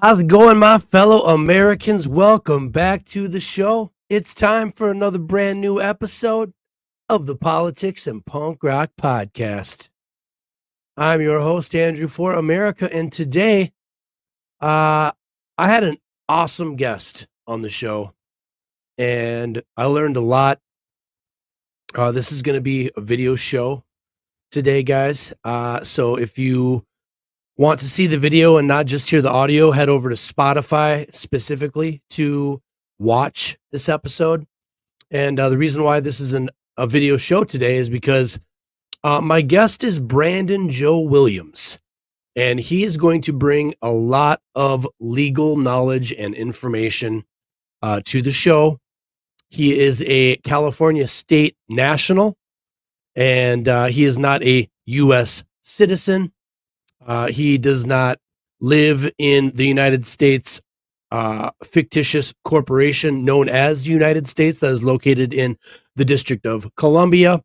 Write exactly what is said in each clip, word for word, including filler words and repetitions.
How's it going, my fellow Americans? Welcome back to the show. It's time for another brand new episode of the Politics and Punk Rock Podcast. I'm your host, Andrew for America, and today uh, I had an awesome guest on the show, and I learned a lot. Uh, this is going to be a video show today, guys, uh, so if you want to see the video and not just hear the audio, head over to Spotify specifically to watch this episode. And uh, the reason why this is an, a video show today is because uh, my guest is Brandon Joe Williams, and he is going to bring a lot of legal knowledge and information uh, to the show. He is a California state national, and uh, he is not a U S citizen. Uh, he does not live in the United States uh, fictitious corporation known as United States that is located in the District of Columbia.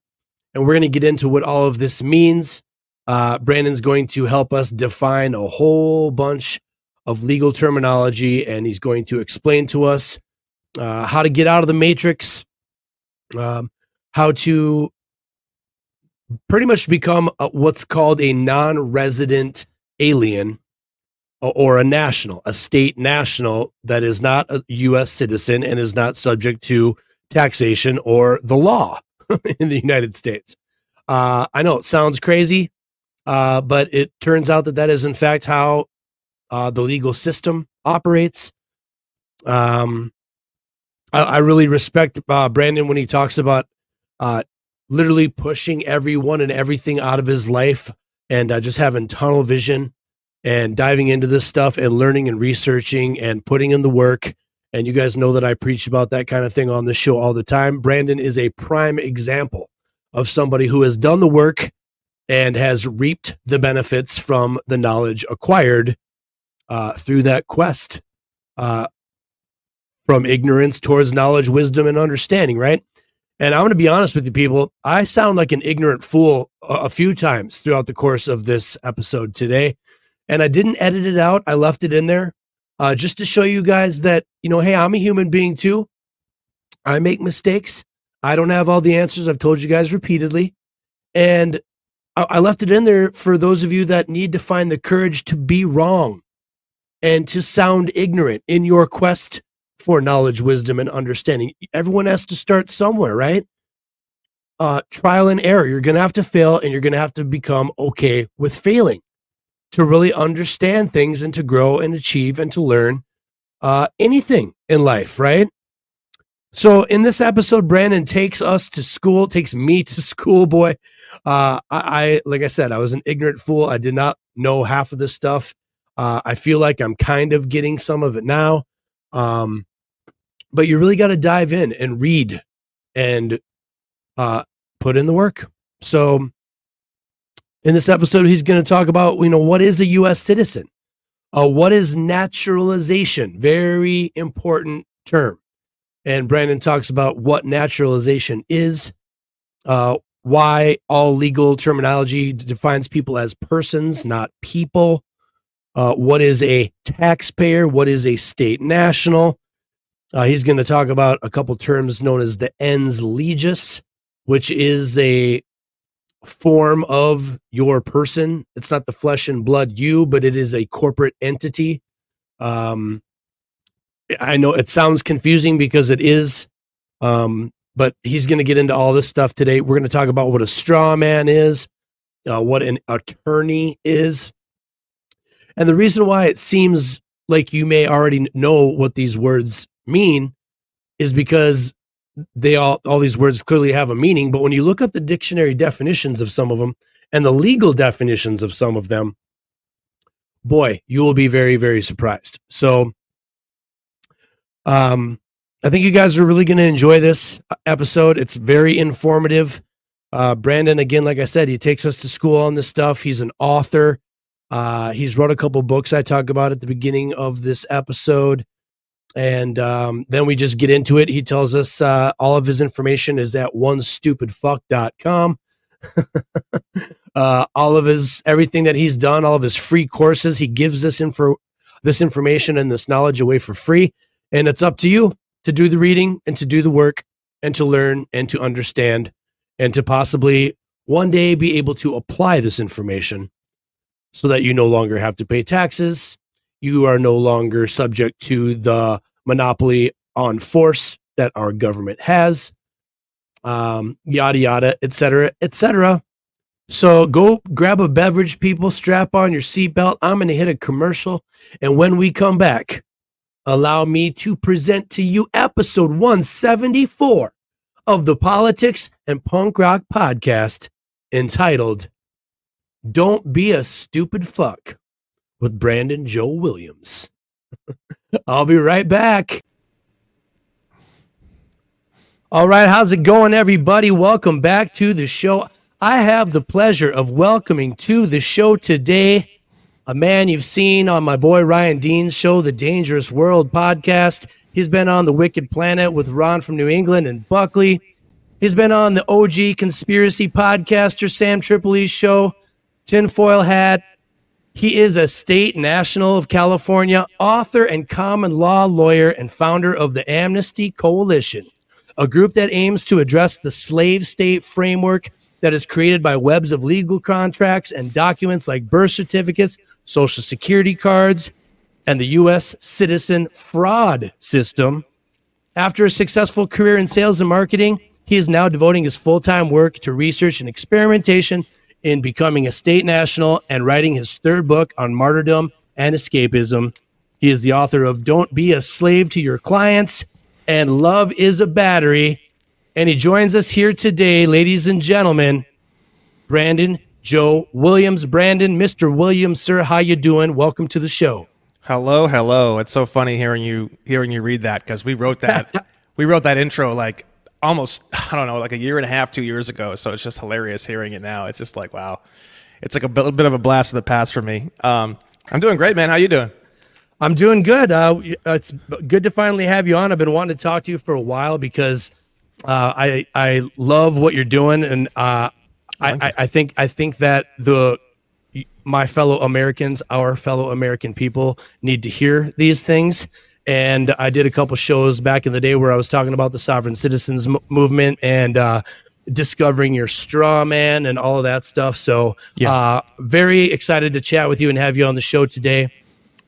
And we're going to get into what all of this means. Uh, Brandon's going to help us define a whole bunch of legal terminology, and he's going to explain to us uh, how to get out of the matrix, um, how to pretty much become a, what's called a non-resident alien or, or a national, a state national that is not a U S citizen and is not subject to taxation or the law in the United States. Uh, I know it sounds crazy, uh, but it turns out that that is in fact how uh, the legal system operates. Um, I, I really respect uh, Brandon when he talks about uh, literally pushing everyone and everything out of his life and uh, just having tunnel vision and diving into this stuff and learning and researching and putting in the work. And you guys know that I preach about that kind of thing on the show all the time. Brandon is a prime example of somebody who has done the work and has reaped the benefits from the knowledge acquired uh, through that quest uh, from ignorance towards knowledge, wisdom, and understanding, right? And I'm going to be honest with you people, I sound like an ignorant fool a few times throughout the course of this episode today. And I didn't edit it out. I left it in there uh, just to show you guys that, you know, hey, I'm a human being too. I make mistakes. I don't have all the answers. I've told you guys repeatedly. And I, I left it in there for those of you that need to find the courage to be wrong and to sound ignorant in your quest for knowledge, wisdom, and understanding. Everyone has to start somewhere, right? Uh, trial and error. You're going to have to fail, and you're going to have to become okay with failing to really understand things and to grow and achieve and to learn uh, anything in life, right? So in this episode, Brandon takes us to school, takes me to school, boy. Uh, I, I, like I said, I was an ignorant fool. I did not know half of this stuff. Uh, I feel like I'm kind of getting some of it now. Um, but you really got to dive in and read and, uh, put in the work. So in this episode, he's going to talk about, you know, what is a U S citizen? Uh, what is naturalization? Very important term. And Brandon talks about what naturalization is, uh, why all legal terminology defines people as persons, not people. Uh, what is a taxpayer? What is a state national? Uh, he's going to talk about a couple terms known as the ens legis, which is a form of your person. It's not the flesh and blood you, but it is a corporate entity. Um, I know it sounds confusing because it is, um, but he's going to get into all this stuff today. We're going to talk about what a straw man is, uh, what an attorney is. And the reason why it seems like you may already know what these words mean is because they all, all these words clearly have a meaning. But when you look up the dictionary definitions of some of them and the legal definitions of some of them, boy, you will be very, very surprised. So um, I think you guys are really going to enjoy this episode. It's very informative. Uh, Brandon, again, like I said, he takes us to school on this stuff. He's an author. Uh, he's wrote a couple books I talk about at the beginning of this episode. And um, then we just get into it. He tells us uh, all of his information is at one stupid fuck dot com. uh, all of his, everything that he's done, all of his free courses, he gives this info, this information and this knowledge away for free. And it's up to you to do the reading and to do the work and to learn and to understand and to possibly one day be able to apply this information so that you no longer have to pay taxes. You are no longer subject to the monopoly on force that our government has, um, yada, yada, et cetera, et cetera. So go grab a beverage, people, strap on your seatbelt. I'm going to hit a commercial. And when we come back, allow me to present to you episode one seventy-four of the Politics and Punk Rock Podcast, entitled Don't Be a Stupid Fuck with Brandon Joe Williams. I'll be right back. All right, how's it going, everybody? Welcome back to the show. I have the pleasure of welcoming to the show today a man you've seen on my boy Ryan Dean's show, The Dangerous World podcast. He's been on The Wicked Planet with Ron from New England and Buckley. He's been on the O G conspiracy podcaster Sam Tripoli's show, Tinfoil Hat. He is a state national of California, author and common law lawyer, and founder of the Amnesty Coalition, a group that aims to address the slave state framework that is created by webs of legal contracts and documents like birth certificates, social security cards, and the U S citizen fraud system. After a successful career in sales and marketing, he is now devoting his full-time work to research and experimentation in becoming a state national and writing his third book on martyrdom and escapism. He is the author of Don't Be a Slave to Your Clients and Love is a Battery. And he joins us here today, ladies and gentlemen, Brandon Joe Williams. Brandon, Mister Williams, sir, how you doing? Welcome to the show. Hello, hello. It's so funny hearing you hearing you read that, because we wrote that we wrote that intro like almost, I don't know, like a year and a half, two years ago. So it's just hilarious hearing it now. It's just like, wow, it's like a little bit of a blast from the past for me. Um, I'm doing great, man. How you doing? I'm doing good. Uh, it's good to finally have you on. I've been wanting to talk to you for a while because Uh, I I love what you're doing, and uh, I I think I think that the my fellow Americans, our fellow American people, need to hear these things. And I did a couple shows back in the day where I was talking about the sovereign citizens m- movement and uh, discovering your straw man and all of that stuff. So yeah. uh, very excited to chat with you and have you on the show today.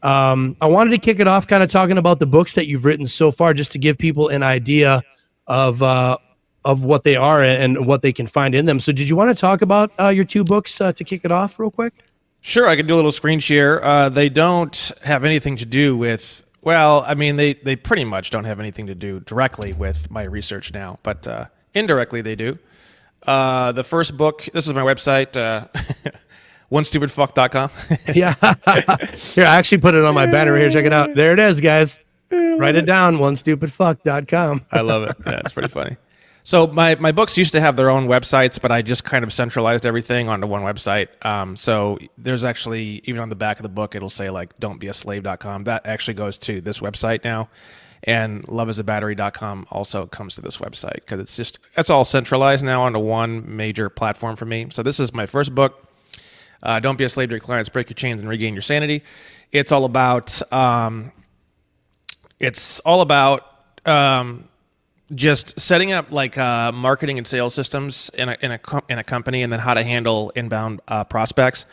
Um, I wanted to kick it off kind of talking about the books that you've written so far, just to give people an idea of uh of what they are and what they can find in them. So did you want to talk about uh, your two books uh, to kick it off real quick? Sure, I could do a little screen share. Uh, they don't have anything to do with, well, I mean, they, they pretty much don't have anything to do directly with my research now, but uh, indirectly they do. Uh, the first book, this is my website, uh, one stupid fuck dot com. Yeah, here, I actually put it on my banner here, check it out. There it is, guys. Write it down, one stupid fuck dot com. I love it. That's pretty funny. So my, my books used to have their own websites, but I just kind of centralized everything onto one website. Um, so there's actually, even on the back of the book, it'll say like don't be a slave dot com. That actually goes to this website now. And love is a battery dot com also comes to this website, because it's just, that's all centralized now onto one major platform for me. So this is my first book. Uh, Don't Be a Slave to Your Clients, Break Your Chains and Regain Your Sanity. It's all about... Um, It's all about um, just setting up like uh, marketing and sales systems in a in a, com- in a company, and then how to handle inbound uh, prospects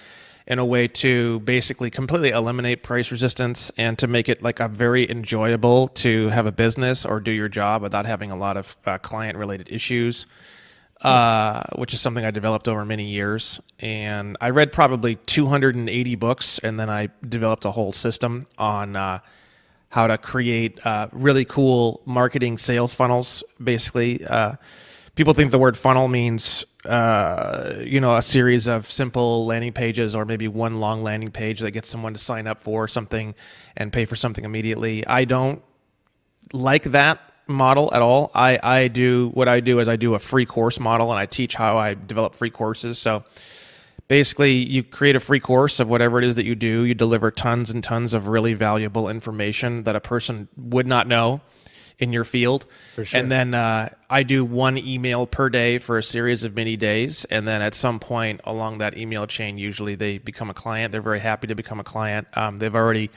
in a way to basically completely eliminate price resistance and to make it like a very enjoyable to have a business or do your job without having a lot of uh, client related issues, uh, which is something I developed over many years. And I read probably two hundred eighty books, and then I developed a whole system on Uh, how to create uh, really cool marketing sales funnels. Basically, uh, people think the word funnel means uh, you know a series of simple landing pages, or maybe one long landing page that gets someone to sign up for something and pay for something immediately. I don't like that model at all. I, I do what I do is I do a free course model, and I teach how I develop free courses. So basically, you create a free course of whatever it is that you do. You deliver tons and tons of really valuable information that a person would not know in your field. For sure. And then uh, I do one email per day for a series of many days. And then at some point along that email chain, usually they become a client. They're very happy to become a client. Um, they've already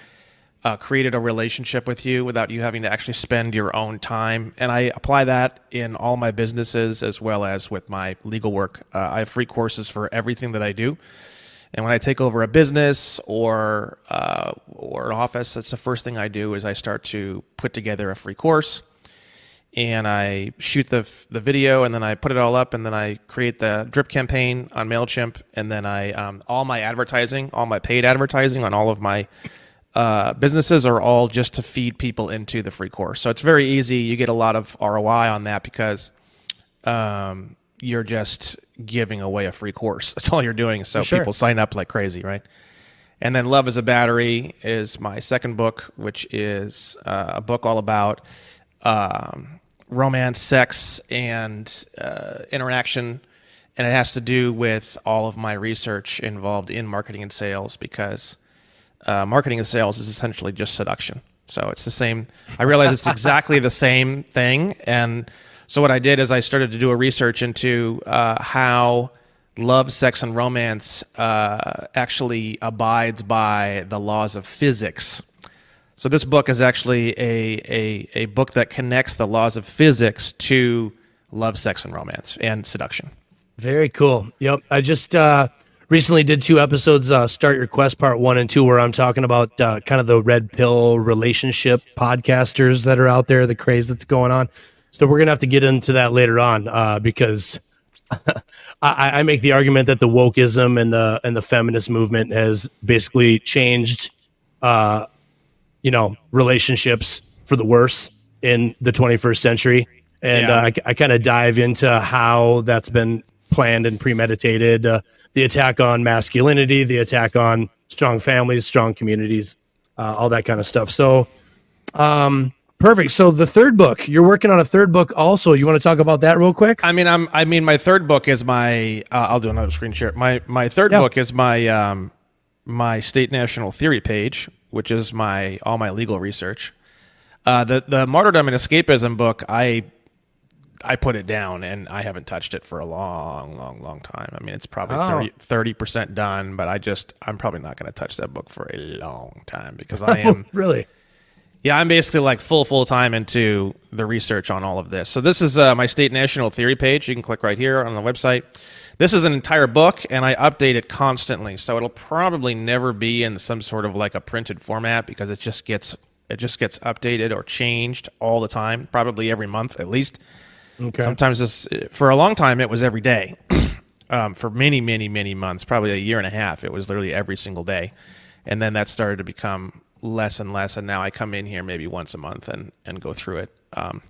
uh, created a relationship with you without you having to actually spend your own time. And I apply that in all my businesses as well as with my legal work. Uh, I have free courses for everything that I do. And when I take over a business or uh, or an office, that's the first thing I do is I start to put together a free course. And I shoot the the video, and then I put it all up, and then I create the drip campaign on MailChimp, and then I um, all my advertising, all my paid advertising on all of my uh, businesses are all just to feed people into the free course. So it's very easy. You get a lot of R O I on that because um, you're just giving away a free course. That's all you're doing. So sure. People sign up like crazy, right? And then Love is a Battery is my second book, which is uh, a book all about Um, romance, sex, and uh, interaction, and it has to do with all of my research involved in marketing and sales because uh, marketing and sales is essentially just seduction. So it's the same. I realize it's exactly the same thing, and so what I did is I started to do a research into uh, how love, sex, and romance uh, actually abides by the laws of physics. So this book is actually a, a a book that connects the laws of physics to love, sex, and romance and seduction. Very cool. Yep. I just uh, recently did two episodes, uh, Start Your Quest Part one and two, where I'm talking about uh, kind of the red pill relationship podcasters that are out there, the craze that's going on. So we're going to have to get into that later on uh, because I, I make the argument that the wokeism and the, and the feminist movement has basically changed uh you know, relationships for the worse in the twenty-first century. And yeah. uh, I, I kind of dive into how that's been planned and premeditated, uh, the attack on masculinity, the attack on strong families, strong communities, uh, all that kind of stuff. So um, perfect. So the third book, you're working on a third book also. You want to talk about that real quick? I mean, I'm, I mean, my third book is my, uh, I'll do another screen share. My, my third yeah. book is my, um, my State National Theory page, which is my all my legal research. Uh, the the Martyrdom and Escapism book, I I put it down, and I haven't touched it for a long, long, long time. I mean, it's probably oh. thirty percent done, but I just I'm probably not going to touch that book for a long time because I am really, yeah, I'm basically like full full time into the research on all of this. So this is uh, my State National Theory page. You can click right here on the website. This is an entire book, and I update it constantly, so it'll probably never be in some sort of like a printed format because it just gets it just gets updated or changed all the time, probably every month at least. Okay. Sometimes this, for a long time, it was every day. um, for many, many, many months, probably a year and a half, it was literally every single day, and then that started to become less and less. And now I come in here maybe once a month and and go through it. Um,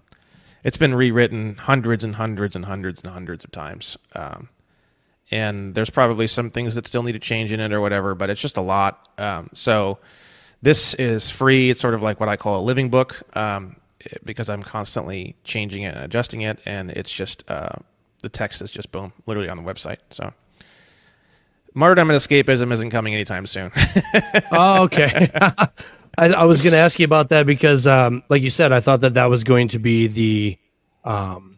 it's been rewritten hundreds and hundreds and hundreds and hundreds of times. Um, And there's probably some things that still need to change in it or whatever, but it's just a lot. Um, so this is free. It's sort of like what I call a living book um, because I'm constantly changing it and adjusting it. And it's just, uh, the text is just boom, literally on the website. So Martyrdom and Escapism isn't coming anytime soon. oh, okay. I, I was going to ask you about that because, um, like you said, I thought that that was going to be the, um,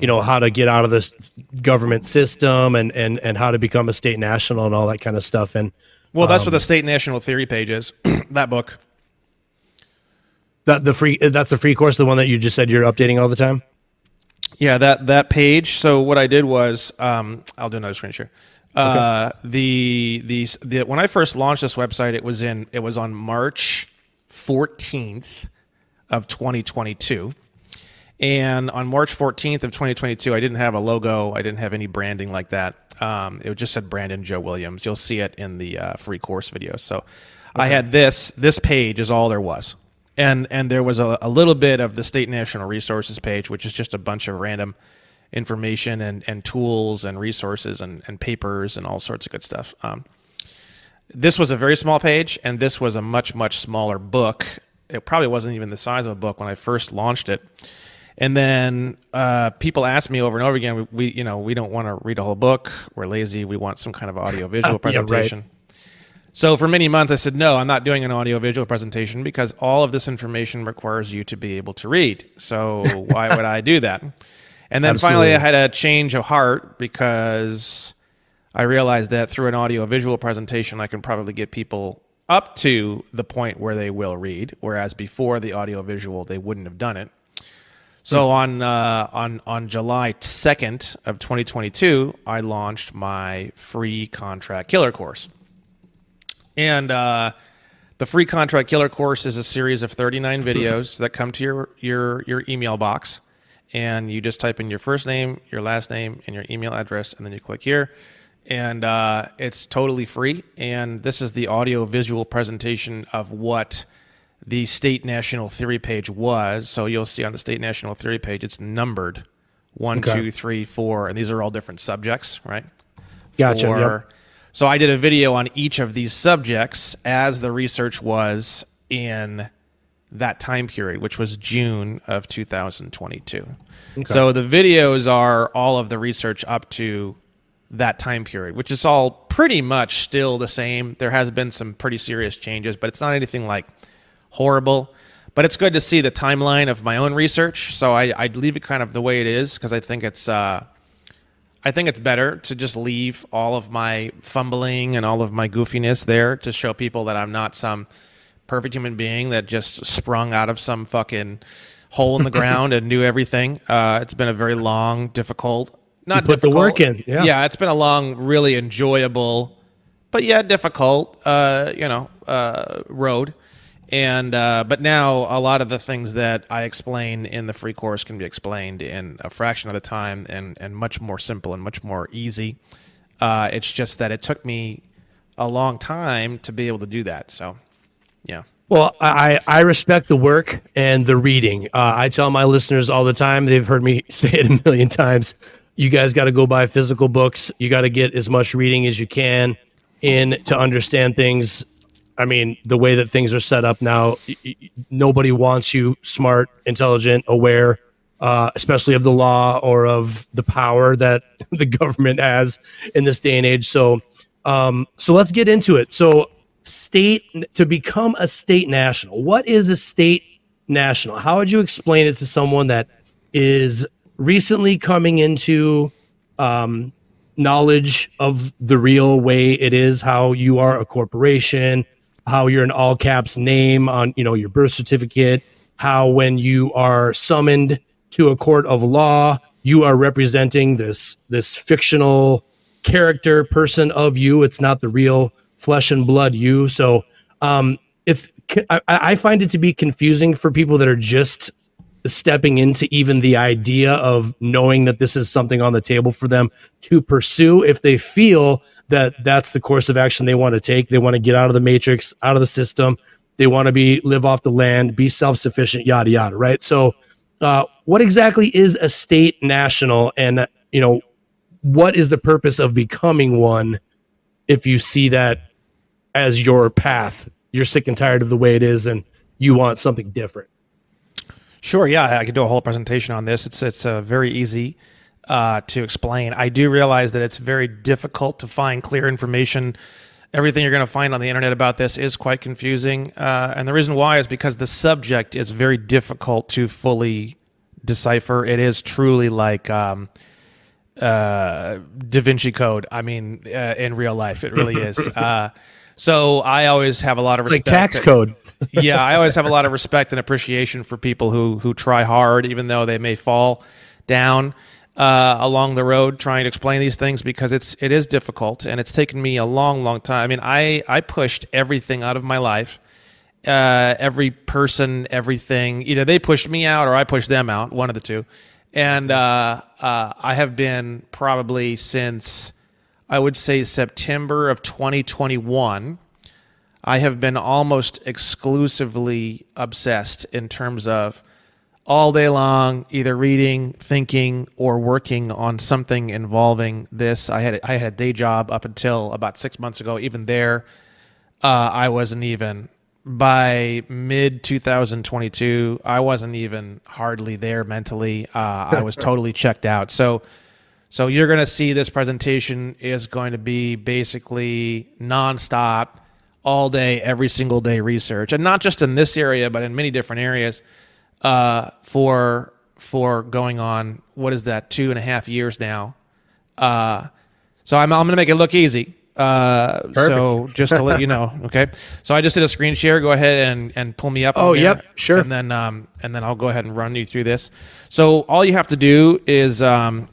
you know, how to get out of this government system and, and, and how to become a state national and all that kind of stuff. And well, that's um, what the State National Theory page is, that book. That the free that's the free course, the one that you just said you're updating all the time? Yeah, that that page. So what I did was, um, I'll do another screen share. Uh, okay. the, the the when I first launched this website, it was in it was on March fourteenth of twenty twenty-two. And on March fourteenth of twenty twenty-two, I didn't have a logo. I didn't have any branding like that. Um, it just said Brandon Joe Williams. You'll see it in the uh, free course video. So okay. I had this. This page is all there was. And and there was a, a little bit of the State National Resources page, which is just a bunch of random information and, and tools and resources and, and papers and all sorts of good stuff. Um, this was a very small page, and this was a much, much smaller book. It probably wasn't even the size of a book when I first launched it. And then uh, people ask me over and over again, we, we you know, we don't want to read a whole book. We're lazy. We want some kind of audio-visual presentation. Yeah, right. So for many months, I said, no, I'm not doing an audio-visual presentation because all of this information requires you to be able to read. So why would I do that? And then Absolutely. Finally, I had a change of heart because I realized that through an audio-visual presentation, I can probably get people up to the point where they will read, whereas before the audiovisual, they wouldn't have done it. So on uh, on on July second of twenty twenty-two, I launched my free contract killer course, and uh, the free contract killer course is a series of thirty-nine videos that come to your your your email box, and you just type in your first name, your last name, and your email address, and then you click here, and uh, it's totally free. And this is the audio visual presentation of what the State National Theory page was. So you'll see on the State National Theory page, it's numbered one, okay. two, three, four, and these are all different subjects, right? Gotcha. Four. Yep. So I did a video on each of these subjects as the research was in that time period, which was June of two thousand twenty-two. Okay. So the videos are all of the research up to that time period, which is all pretty much still the same. There has been some pretty serious changes, but it's not anything like horrible, but it's good to see the timeline of my own research. So I, I'd leave it kind of the way it is, because I think it's uh, I think it's better to just leave all of my fumbling and all of my goofiness there to show people that I'm not some perfect human being that just sprung out of some fucking hole in the ground and knew everything. Uh, it's been a very long, difficult, not difficult. You put the work in. Yeah. Yeah, it's been a long, really enjoyable, but yeah, difficult, uh, you know, uh, road. And uh, but now a lot of the things that I explain in the free course can be explained in a fraction of the time, and, and much more simple and much more easy. Uh, it's just that it took me a long time to be able to do that. So, yeah. Well, I, I respect the work and the reading. Uh, I tell my listeners all the time, they've heard me say it a million times, you guys got to go buy physical books. You got to get as much reading as you can in to understand things. I mean, the way that things are set up now, nobody wants you smart, intelligent, aware, uh, especially of the law or of the power that the government has in this day and age. So, um, so let's get into it. So, state to become a state national. What is a state national? How would you explain it to someone that is recently coming into um, knowledge of the real way it is, how you are a corporation, how you're an all caps name on, you know, your birth certificate, how when you are summoned to a court of law, you are representing this, this fictional character person of you. It's not the real flesh and blood you. So um, it's, I, I find it to be confusing for people that are just stepping into even the idea of knowing that this is something on the table for them to pursue. If they feel that that's the course of action they want to take, they want to get out of the matrix, out of the system. They want to be, live off the land, be self-sufficient, yada, yada. Right. So uh, what exactly is a state national, and, you know, what is the purpose of becoming one? If you see that as your path, you're sick and tired of the way it is and you want something different. Sure, yeah, I could do a whole presentation on this. It's it's uh, very easy uh, to explain. I do realize that it's very difficult to find clear information. Everything you're going to find on the internet about this is quite confusing, uh, and the reason why is because the subject is very difficult to fully decipher. It is truly like um, uh, Da Vinci Code. I mean, uh, in real life, it really is. Uh, so I always have a lot of respect. It's like tax that, code. Yeah, I always have a lot of respect and appreciation for people who who try hard, even though they may fall down uh, along the road trying to explain these things, because it's it is difficult, and it's taken me a long, long time. I mean, I, I pushed everything out of my life, uh, every person, everything. Either they pushed me out or I pushed them out, one of the two. And uh, uh, I have been probably since, I would say, September of twenty twenty-one, I have been almost exclusively obsessed in terms of all day long, either reading, thinking, or working on something involving this. I had I had a day job up until about six months ago. Even there, uh, I wasn't even, by mid twenty twenty-two, I wasn't even hardly there mentally. Uh, I was totally checked out. So. So you're going to see this presentation is going to be basically nonstop, all day, every single day research, and not just in this area, but in many different areas. Uh, for for going on, what is that, two and a half years now? Uh, so I'm I'm going to make it look easy. Uh, Perfect. So just to let you know, okay. So I just did a screen share. Go ahead and, and pull me up. Oh, yep, sure. And then um and then I'll go ahead and run you through this. So all you have to do is um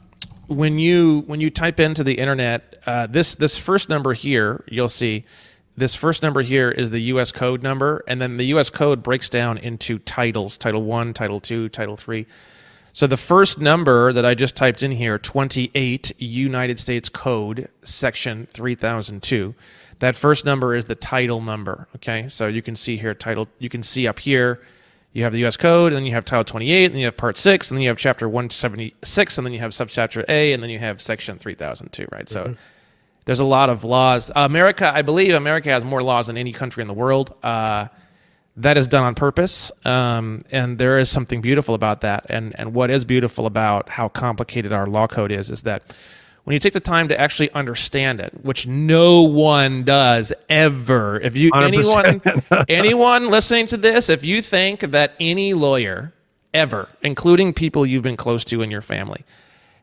when you when you type into the internet uh, this this first number here, you'll see this first number here is the U S code number, and then the U S code breaks down into titles: Title One, Title Two, Title Three. So the first number that I just typed in here, twenty-eight, United States Code, Section three thousand two. That first number is the title number, okay? So you can see here, title, you can see up here, you have the U S Code, and then you have Title twenty-eight, and then you have Part six, and then you have Chapter one seventy-six, and then you have Subchapter A, and then you have Section three thousand two, right? Mm-hmm. So there's a lot of laws. America, I believe America has more laws than any country in the world. Uh That is done on purpose, um, and there is something beautiful about that. And and what is beautiful about how complicated our law code is is that when you take the time to actually understand it, which no one does ever. If you one hundred percent. anyone anyone listening to this, if you think that any lawyer ever, including people you've been close to in your family,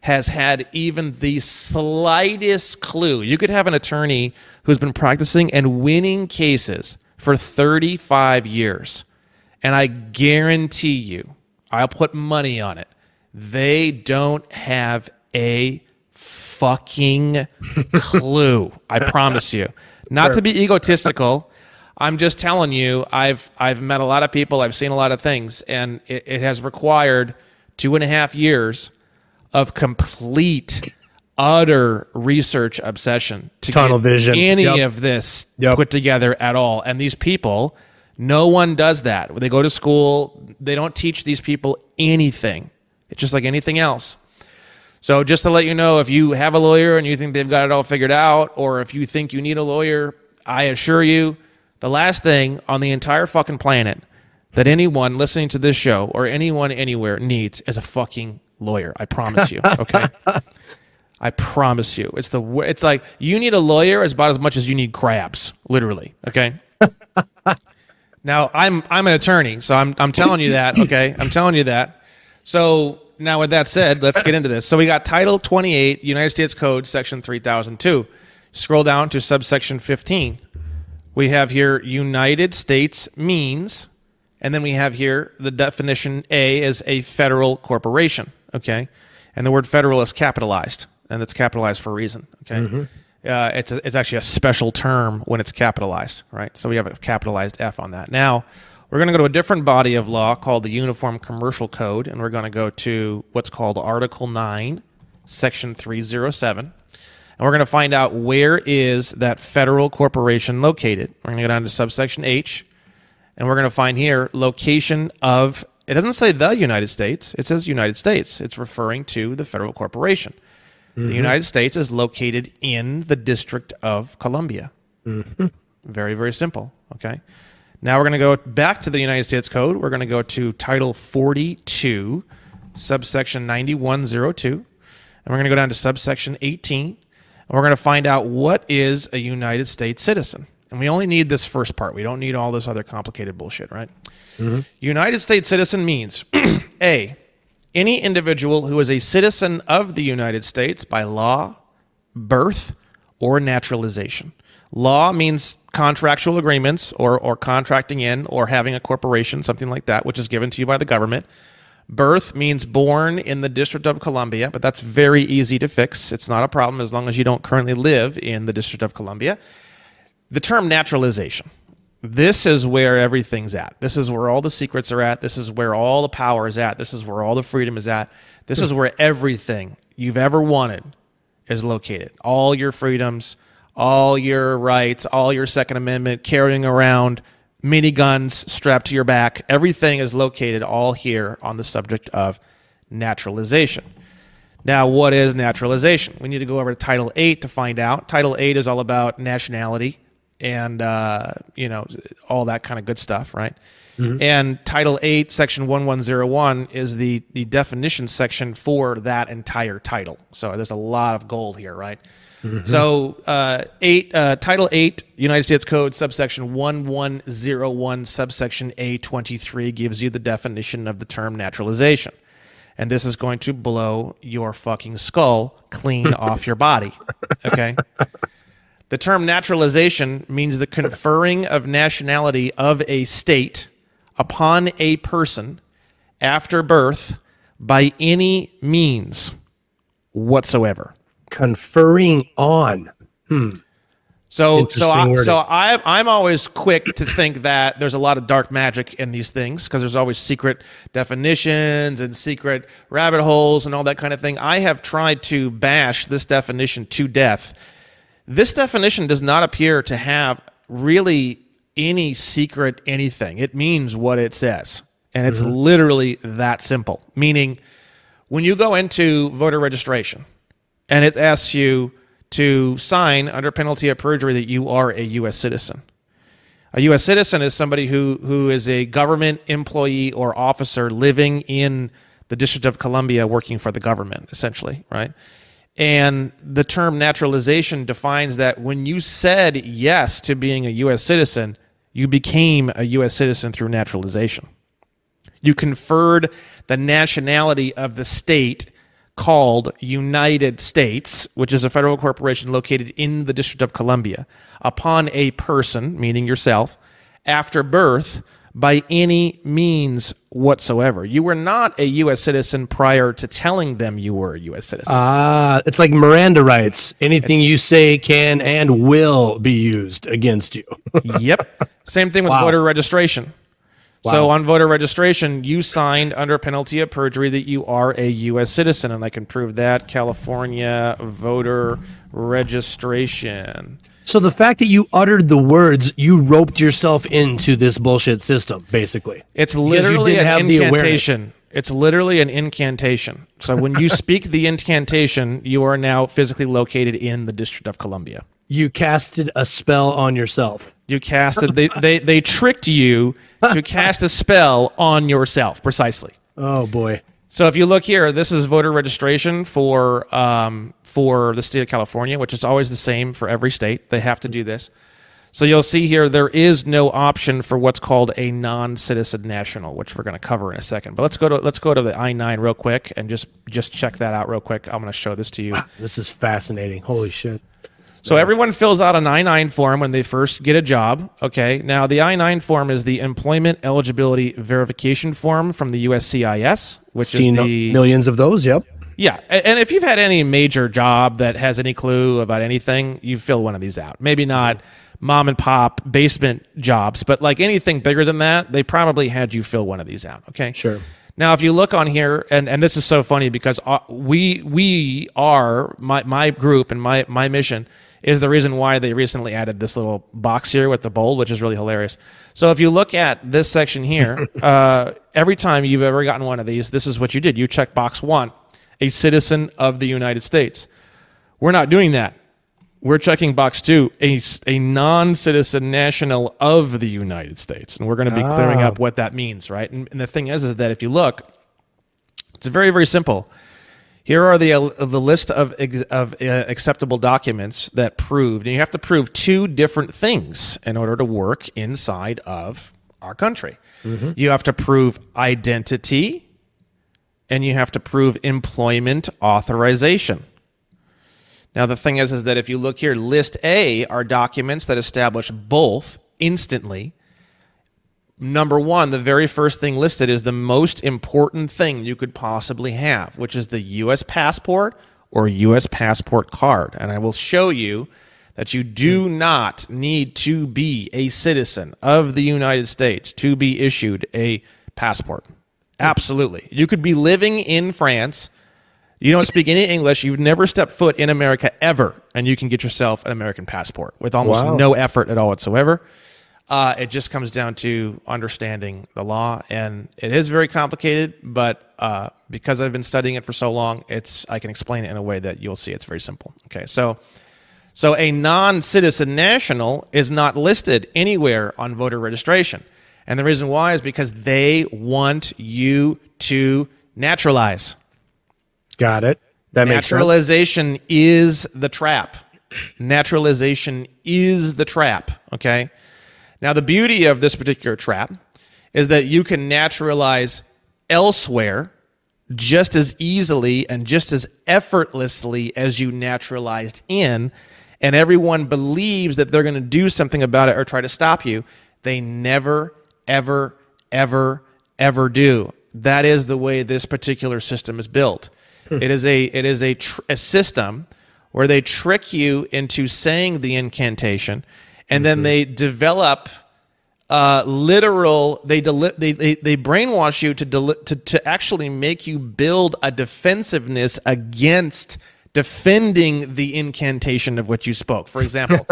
has had even the slightest clue, you could have an attorney who's been practicing and winning cases for thirty-five years, and I guarantee you, I'll put money on it, they don't have a fucking clue. I promise you. Not to be egotistical, I'm just telling you, I've I've met a lot of people, I've seen a lot of things, and it, it has required two and a half years of complete utter research obsession to tunnel vision any yep. of this yep. put together at all. And these people, no one does that. They go to school, they don't teach these people anything. It's just like anything else. So just to let you know, if you have a lawyer and you think they've got it all figured out, or if you think you need a lawyer, I assure you, the last thing on the entire fucking planet that anyone listening to this show or anyone anywhere needs is a fucking lawyer. I promise you, okay? I promise you, it's the it's like you need a lawyer as about as much as you need crabs, literally. Okay. Now I'm I'm an attorney, so I'm I'm telling you that. Okay, I'm telling you that. So now with that said, let's get into this. So we got Title twenty-eight, United States Code, Section three thousand two. Scroll down to subsection fifteen. We have here United States means, and then we have here the definition A as a federal corporation. Okay, and the word federal is capitalized. And it's capitalized for a reason, okay? Mm-hmm. Uh, it's a, it's actually a special term when it's capitalized, right? So we have a capitalized F on that. Now, we're going to go to a different body of law called the Uniform Commercial Code, and we're going to go to what's called Article nine, Section three oh seven. And we're going to find out where is that federal corporation located. We're going to go down to subsection H, and we're going to find here location of, it doesn't say the United States, it says United States. It's referring to the federal corporation. The United States is located in the District of Columbia. Mm-hmm. Very, very simple, okay? Now we're going to go back to the United States Code. We're going to go to Title forty-two, subsection ninety-one oh two, and we're going to go down to subsection eighteen, and we're going to find out what is a United States citizen. And we only need this first part. We don't need all this other complicated bullshit, right? Mm-hmm. United States citizen means, A, any individual who is a citizen of the United States by law, birth, or naturalization. Law means contractual agreements or, or contracting in or having a corporation, something like that, which is given to you by the government. Birth means born in the District of Columbia, but that's very easy to fix. It's not a problem as long as you don't currently live in the District of Columbia. The term naturalization. This is where everything's at. This is where all the secrets are at. This is where all the power is at. This is where all the freedom is at. This is where everything you've ever wanted is located. All your freedoms, all your rights, all your Second Amendment, carrying around miniguns strapped to your back. Everything is located all here on the subject of naturalization. Now, what is naturalization? We need to go over to Title eight to find out. Title eight is all about nationality and uh you know all that kind of good stuff, right? Mm-hmm. And Title eight, Section eleven oh one is the the definition section for that entire title, so there's a lot of gold here, right? Mm-hmm. So uh eight uh Title eight, United States Code, subsection eleven oh one, subsection A twenty-three gives you the definition of the term naturalization, and this is going to blow your fucking skull clean off your body, okay? The term naturalization means the conferring of nationality of a state upon a person after birth by any means whatsoever. Conferring on. Hmm. So, so, I, so I, I'm always quick to think that there's a lot of dark magic in these things because there's always secret definitions and secret rabbit holes and all that kind of thing. I have tried to bash this definition to death. This definition does not appear to have really any secret anything. It means what it says, and it's mm-hmm. literally that simple. Meaning, when you go into voter registration and it asks you to sign under penalty of perjury that you are a U S citizen. A U S citizen is somebody who, who is a government employee or officer living in the District of Columbia working for the government, essentially, right? And the term naturalization defines that when you said yes to being a U S citizen, you became a U S citizen through naturalization. You conferred the nationality of the state called United States, which is a federal corporation located in the District of Columbia, upon a person, meaning yourself, after birth by any means whatsoever. You were not a U S citizen prior to telling them you were a U S citizen. Ah, uh, it's like Miranda rights. Anything it's, you say can and will be used against you. Yep. Same thing with wow. voter registration. Wow. So on voter registration, you signed under penalty of perjury that you are a U S citizen, and I can prove that. California voter registration. So the fact that you uttered the words, you roped yourself into this bullshit system, basically. It's literally an have incantation. The it's literally an incantation. So when you speak the incantation, you are now physically located in the District of Columbia. You casted a spell on yourself. You casted, they, they, they tricked you to cast a spell on yourself, precisely. Oh, boy. So if you look here, this is voter registration for um, for the state of California, which is always the same for every state. They have to do this. So you'll see here there is no option for what's called a non-citizen national, which we're going to cover in a second. But let's go to let's go to the I nine real quick and just, just check that out real quick. I'm going to show this to you. Wow, this is fascinating. Holy shit. So everyone fills out an I nine form when they first get a job, okay? Now, the I nine form is the Employment Eligibility Verification Form from the U S C I S, which Seen is the... millions of those, yep. Yeah, and if you've had any major job that has any clue about anything, you fill one of these out. Maybe not mom and pop basement jobs, but like anything bigger than that, they probably had you fill one of these out, okay? Sure. Now, if you look on here, and, and this is so funny because we we are, my, my group and my, my mission is the reason why they recently added this little box here with the bold, which is really hilarious. So if you look at this section here, uh, every time you've ever gotten one of these, this is what you did. You check box one, a citizen of the United States. We're not doing that. We're checking box two, a, a non-citizen national of the United States. And we're going to be clearing up what that means, right? And, and the thing is, is that if you look, it's very, very simple. Here are the uh, the list of, of uh, acceptable documents that proved, and you have to prove two different things in order to work inside of our country. Mm-hmm. You have to prove identity, and you have to prove employment authorization. Now, the thing is, is that if you look here, list A are documents that establish both instantly. Number one, the very first thing listed is the most important thing you could possibly have, which is the U S passport or U S passport card. And I will show you that you do not need to be a citizen of the United States to be issued a passport. Absolutely. You could be living in France. You don't speak any English. You've never stepped foot in America ever. And you can get yourself an American passport with almost wow. no effort at all whatsoever. Uh, it just comes down to understanding the law, and it is very complicated, but uh, because I've been studying it for so long, it's I can explain it in a way that you'll see it's very simple. Okay, so so a non-citizen national is not listed anywhere on voter registration, and the reason why is because they want you to naturalize. Got it. That makes sense. Naturalization is the trap. Naturalization is the trap, okay? Now, the beauty of this particular trap is that you can naturalize elsewhere just as easily and just as effortlessly as you naturalized in, and everyone believes that they're going to do something about it or try to stop you, they never, ever, ever, ever do. That is the way this particular system is built. Hmm. It is a it is a, tr a system where they trick you into saying the incantation, and mm-hmm. then they develop uh, literal. They, deli they they they brainwash you to deli to to actually make you build a defensiveness against defending the incantation of what you spoke. For example,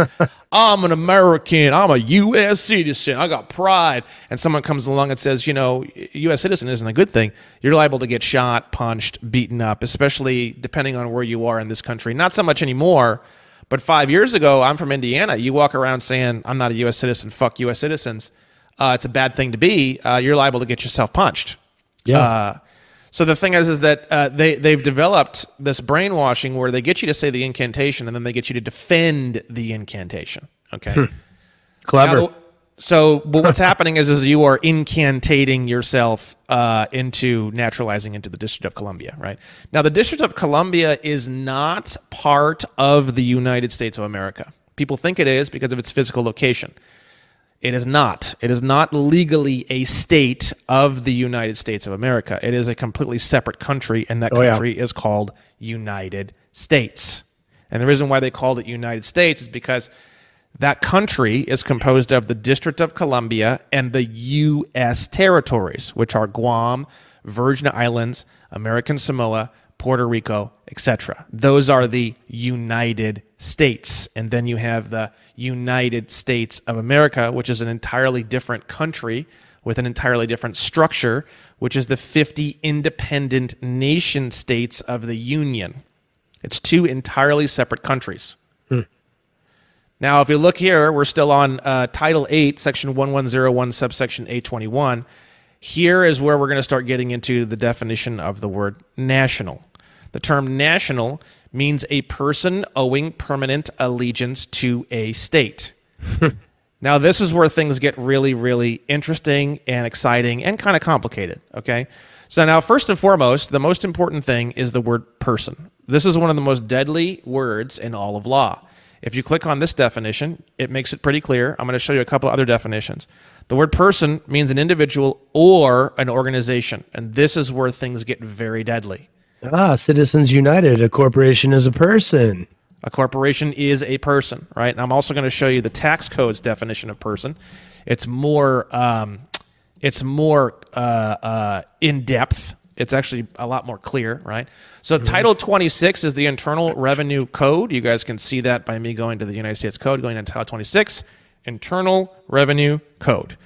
I'm an American, I'm a U S citizen, I got pride. And someone comes along and says, you know, U S citizen isn't a good thing. You're liable to get shot, punched, beaten up, especially depending on where you are in this country. Not so much anymore, but five years ago, I'm from Indiana. You walk around saying, I'm not a U S citizen, fuck U S citizens. Uh, it's a bad thing to be. Uh, you're liable to get yourself punched. Yeah. Uh, So the thing is, is that uh, they, they've developed this brainwashing where they get you to say the incantation and then they get you to defend the incantation. Okay. Hmm. Clever. Now, so but what's happening is, is you are incantating yourself uh, into naturalizing into the District of Columbia, right? Now, the District of Columbia is not part of the United States of America. People think it is because of its physical location. It is not. It is not legally a state of the United States of America. It is a completely separate country, and that oh, country yeah. is called United States. And the reason why they called it United States is because that country is composed of the District of Columbia and the U S territories, which are Guam, Virgin Islands, American Samoa, Puerto Rico, et cetera. Those are the United States. And then you have the United States of America, which is an entirely different country with an entirely different structure, which is the fifty independent nation states of the Union. It's two entirely separate countries. Hmm. Now, if you look here, we're still on uh, Title eight, Section one one zero one, Subsection A twenty-one. Here is where we're going to start getting into the definition of the word national. The term national means a person owing permanent allegiance to a state. Now, this is where things get really, really interesting and exciting and kind of complicated, okay? So now, first and foremost, the most important thing is the word person. This is one of the most deadly words in all of law. If you click on this definition, it makes it pretty clear. I'm going to show you a couple other definitions. The word person means an individual or an organization, and this is where things get very deadly. Ah, Citizens United, a corporation is a person. A corporation is a person, right? And I'm also going to show you the tax code's definition of person. It's more, um, it's more uh, uh, in-depth. It's actually a lot more clear, right? So mm-hmm. Title twenty-six is the Internal Revenue Code. You guys can see that by me going to the United States Code, going to Title twenty-six. Internal Revenue Code.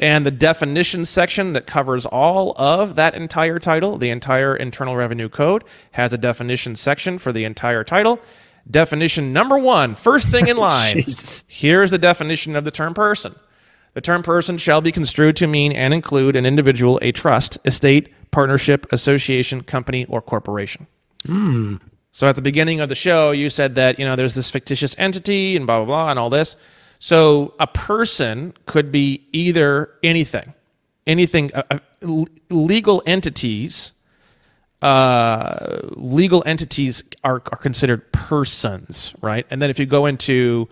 And the definition section that covers all of that entire title, the entire Internal Revenue Code, has a definition section for the entire title. Definition number one, first thing in line. Here's the definition of the term person. The term person shall be construed to mean and include an individual, a trust, estate, partnership, association, company, or corporation. Mm. So at the beginning of the show, you said that, you know, there's this fictitious entity and blah, blah, blah, and all this. So a person could be either anything, anything, uh, legal entities, uh, legal entities are, are considered persons, right? And then if you go into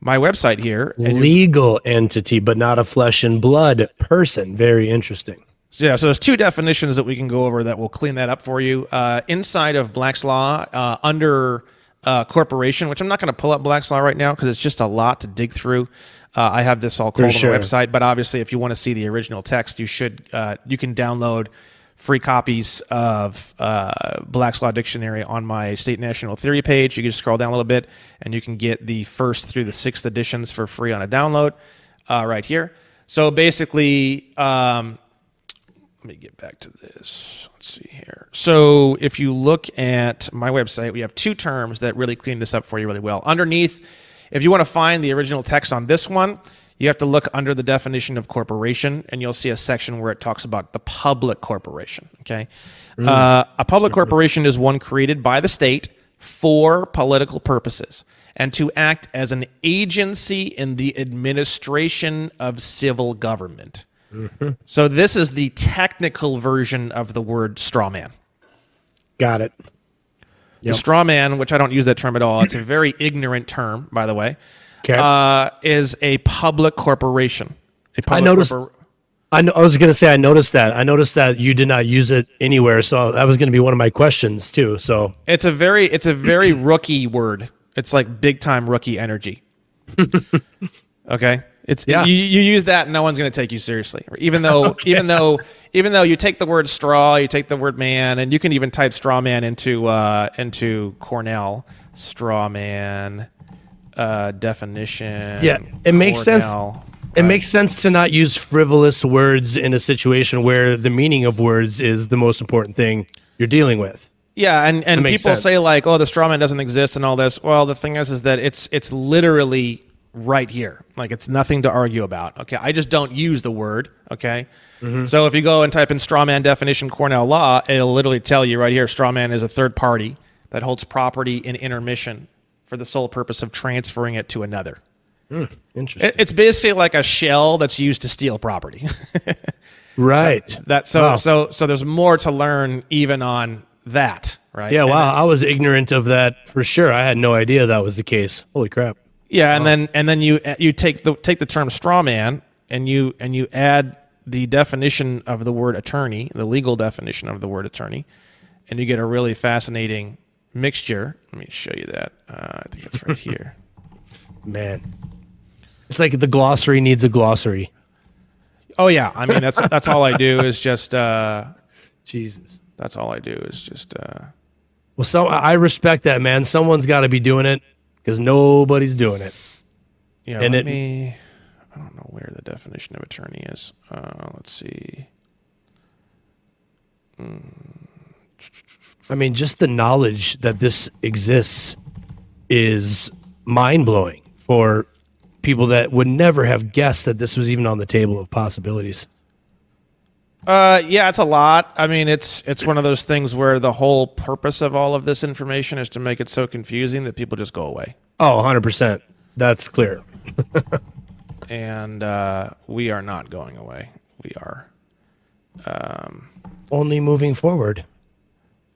my website here. And legal entity, but not a flesh and blood person. Very interesting. Yeah, so there's two definitions that we can go over that will clean that up for you. Uh, inside of Black's Law, uh, under... Uh, corporation, which I'm not going to pull up Black's Law right now because it's just a lot to dig through. Uh, I have this all called sure. on the website, but obviously if you want to see the original text, you should uh, you can download free copies of uh, Black's Law Dictionary on my State National Theory page. You can just scroll down a little bit and you can get the first through the sixth editions for free on a download uh, right here. So basically, um, let me get back to this. Let's see here. So if you look at my website, we have two terms that really clean this up for you really well. Underneath, if you want to find the original text on this one, you have to look under the definition of corporation, and you'll see a section where it talks about the public corporation, okay? Mm. Uh, a public corporation is one created by the state for political purposes and to act as an agency in the administration of civil government. Mm-hmm. So this is the technical version of the word straw man. Got it. Yep. The straw man, which I don't use that term at all. It's a very ignorant term, by the way. Okay. Uh, is a public corporation. A public I noticed. Corpor- I, know, I was going to say I noticed that. I noticed that you did not use it anywhere. So that was going to be one of my questions too. So it's a very it's a very rookie word. It's like big time rookie energy. Okay. It's yeah. you, you use that, no one's going to take you seriously. Even though, okay. even though, even though you take the word straw, you take the word man, and you can even type straw man into uh, into Cornell straw man uh, definition. Yeah, it makes Cornell. sense. It makes sense to not use frivolous words in a situation where the meaning of words is the most important thing you're dealing with. Yeah, and, and people sense. say like, oh, the straw man doesn't exist and all this. Well, the thing is, is that it's it's literally. Right here. Like, it's nothing to argue about. Okay. I just don't use the word. Okay. Mm-hmm. So if you go and type in straw man definition Cornell law, it'll literally tell you right here, straw man is a third party that holds property in intermission for the sole purpose of transferring it to another. Mm, interesting. It, it's basically like a shell that's used to steal property. Right. That, that so wow. so so there's more to learn even on that, right? Yeah, and wow. I was ignorant of that for sure. I had no idea that was the case. Holy crap. Yeah, and then and then you you take the take the term straw man and you and you add the definition of the word attorney, the legal definition of the word attorney, and you get a really fascinating mixture. Let me show you that. Uh, I think it's right here. Man, it's like the glossary needs a glossary. Oh yeah, I mean that's that's all I do is just uh, Jesus. That's all I do is just. Uh, well, so I respect that, man. Someone's got to be doing it. Because nobody's doing it. Yeah, and let it, me... I don't know where the definition of attorney is. Uh, let's see. Mm. I mean, just the knowledge that this exists is mind-blowing for people that would never have guessed that this was even on the table of possibilities. Uh, yeah, it's a lot. I mean, it's it's one of those things where the whole purpose of all of this information is to make it so confusing that people just go away. Oh, one hundred percent. That's clear. And uh, we are not going away. We are um, only moving forward.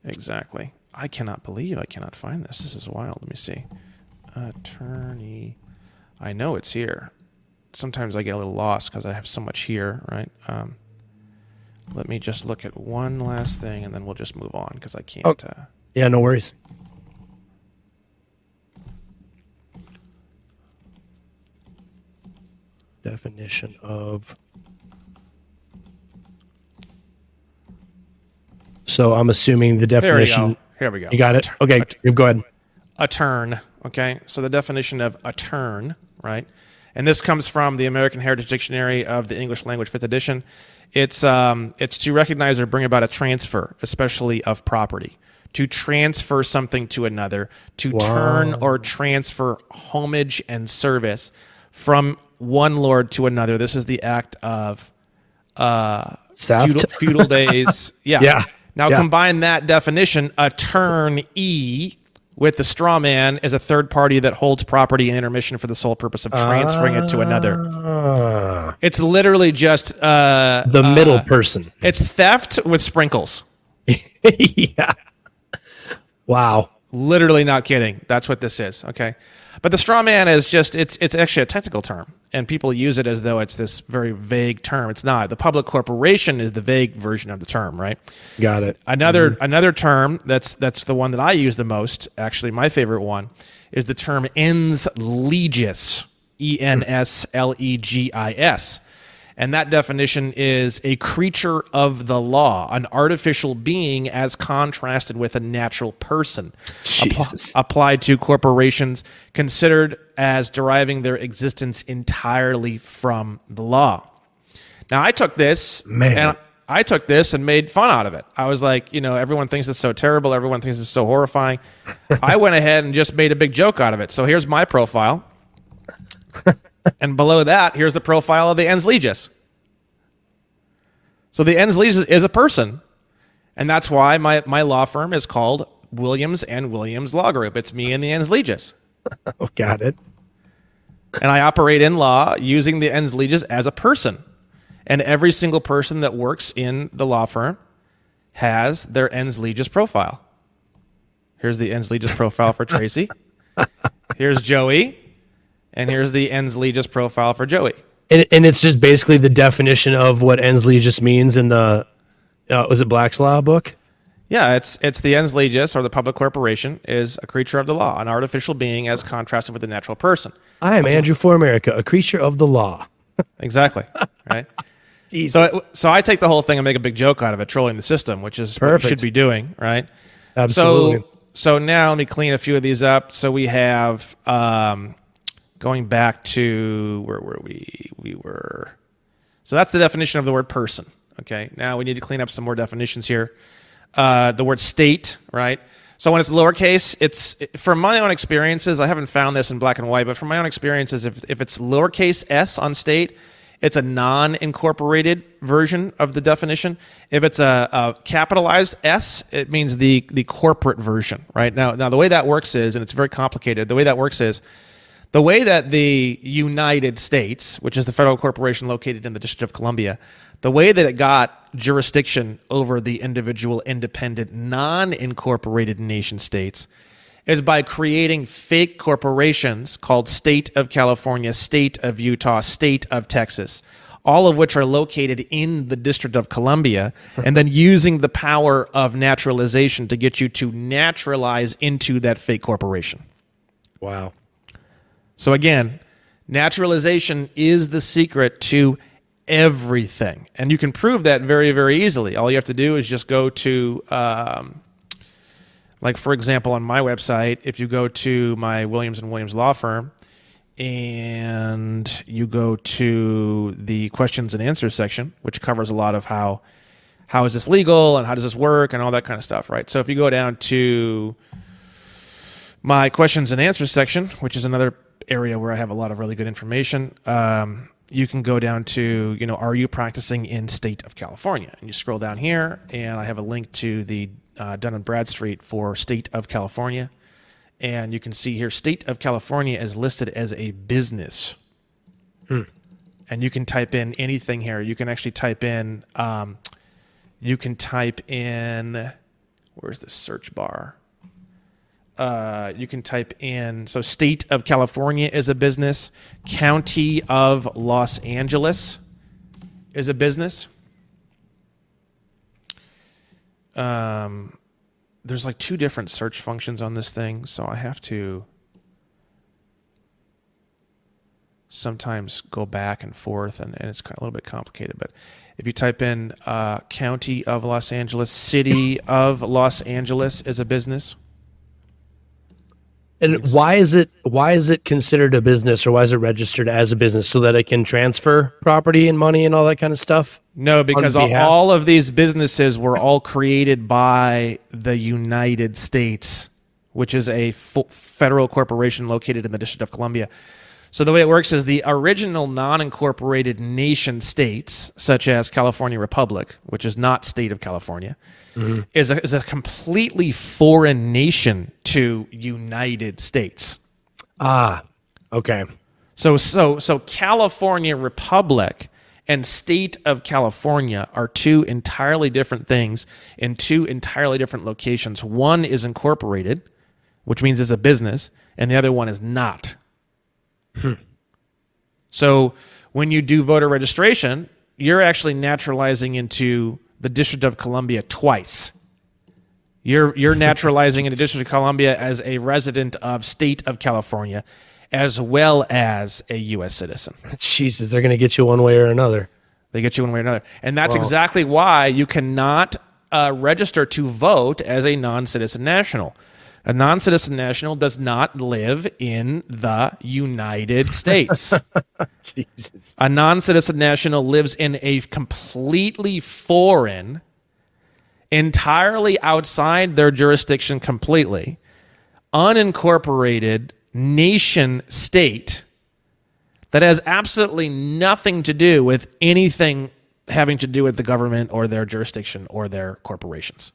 Exactly. I cannot believe I cannot find this. This is wild. Let me see. Attorney. I know it's here. Sometimes I get a little lost because I have so much here, right? Um, Let me just look at one last thing, and then we'll just move on, because I can't... Oh, uh, yeah, no worries. Definition of... So I'm assuming the definition... There we go. Here we go. You got it? Okay, a, go ahead. A turn, okay? So the definition of a turn, right? And this comes from the American Heritage Dictionary of the English Language, fifth edition. It's um, it's to recognize or bring about a transfer, especially of property. To transfer something to another, to wow. turn or transfer homage and service from one lord to another. This is the act of uh, feudal, feudal days. Yeah. yeah. Now yeah. combine that definition, a turnee, with the straw man as a third party that holds property in intermission for the sole purpose of transferring uh, it to another. It's literally just... Uh, the middle uh, person. It's theft with sprinkles. Yeah. Wow. Literally not kidding. That's what this is. Okay. But the straw man is just... It's it's actually a technical term, and people use it as though it's this very vague term. It's not. The public corporation is the vague version of the term, right? Got it. Another mm-hmm. another term that's that's the one that I use the most, actually my favorite one, is the term ens legis, E N S L E G I S. And that definition is a creature of the law, an artificial being as contrasted with a natural person, Appl- applied to corporations considered as deriving their existence entirely from the law. Now, I took this Man. and I took this and made fun out of it. I was like, you know, everyone thinks it's so terrible. Everyone thinks it's so horrifying. I went ahead and just made a big joke out of it. So here's my profile. And below that, here's the profile of the ens legis. So the ens legis is a person. And that's why my, my law firm is called Williams and Williams Law Group. It's me and the ens legis. Oh, got it. And I operate in law using the ens legis as a person. And every single person that works in the law firm has their ens legis profile. Here's the Ensleigis profile for Tracy. Here's Joey. And here's the Ensleigis profile for Joey. And, and it's just basically the definition of what Ensleigis means in the, uh, was it Black's Law book? Yeah, it's it's the ens legis, or the public corporation, is a creature of the law, an artificial being as contrasted with the natural person. I am Andrew for America, a creature of the law. Exactly, right? Jesus. So, it, so I take the whole thing and make a big joke out of it, trolling the system, which is Perfect. What you should be doing, right? Absolutely. So, so now let me clean a few of these up. So we have, um, going back to, where were we? We were, so that's the definition of the word person, okay? Now we need to clean up some more definitions here. Uh, the word state, right? So when it's lowercase, it's, from my own experiences, I haven't found this in black and white, but from my own experiences, if, if it's lowercase s on state, it's a non-incorporated version of the definition. If it's a, a capitalized s, it means the the corporate version, right? Now, now the way that works is, and it's very complicated, the way that works is, the way that the United States, which is the federal corporation located in the District of Columbia, the way that it got jurisdiction over the individual, independent, non-incorporated nation states is by creating fake corporations called State of California, State of Utah, State of Texas, all of which are located in the District of Columbia, and then using the power of naturalization to get you to naturalize into that fake corporation. Wow. So again, naturalization is the secret to everything. And you can prove that very, very easily. All you have to do is just go to, um, like, for example, on my website, if you go to my Williams and Williams law firm and you go to the questions and answers section, which covers a lot of how, how is this legal and how does this work and all that kind of stuff, right? So if you go down to my questions and answers section, which is another area where I have a lot of really good information. Um, you can go down to, you know, are you practicing in state of California? And you scroll down here, and I have a link to the uh, Dun and Bradstreet for State of California. And you can see here, State of California is listed as a business. Hmm. And you can type in anything here. You can actually type in, um, you can type in, where's the search bar? Uh, you can type in, so State of California is a business. County of Los Angeles is a business. Um, there's like two different search functions on this thing, so I have to sometimes go back and forth, and, and it's kind of a little bit complicated. But if you type in uh, County of Los Angeles, City of Los Angeles is a business. And why is it why is it considered a business, or why is it registered as a business, so that it can transfer property and money and all that kind of stuff? No, because all of these businesses were all created by the United States, which is a f- federal corporation located in the District of Columbia. So the way it works is the original non-incorporated nation states, such as California Republic, which is not State of California, mm-hmm. is, a, is a completely foreign nation to United States. Ah, okay. So so so California Republic and State of California are two entirely different things in two entirely different locations. One is incorporated, which means it's a business, and the other one is not. Hmm. So when you do voter registration, you're actually naturalizing into the District of Columbia twice. You're you're naturalizing into the District of Columbia as a resident of State of California, as well as a U S citizen. Jesus, they're going to get you one way or another. They get you one way or another. And that's wow. exactly why you cannot uh, register to vote as a non-citizen national. A non-citizen national does not live in the United States. Jesus. A non-citizen national lives in a completely foreign, entirely outside their jurisdiction completely, unincorporated nation state that has absolutely nothing to do with anything having to do with the government or their jurisdiction or their corporations.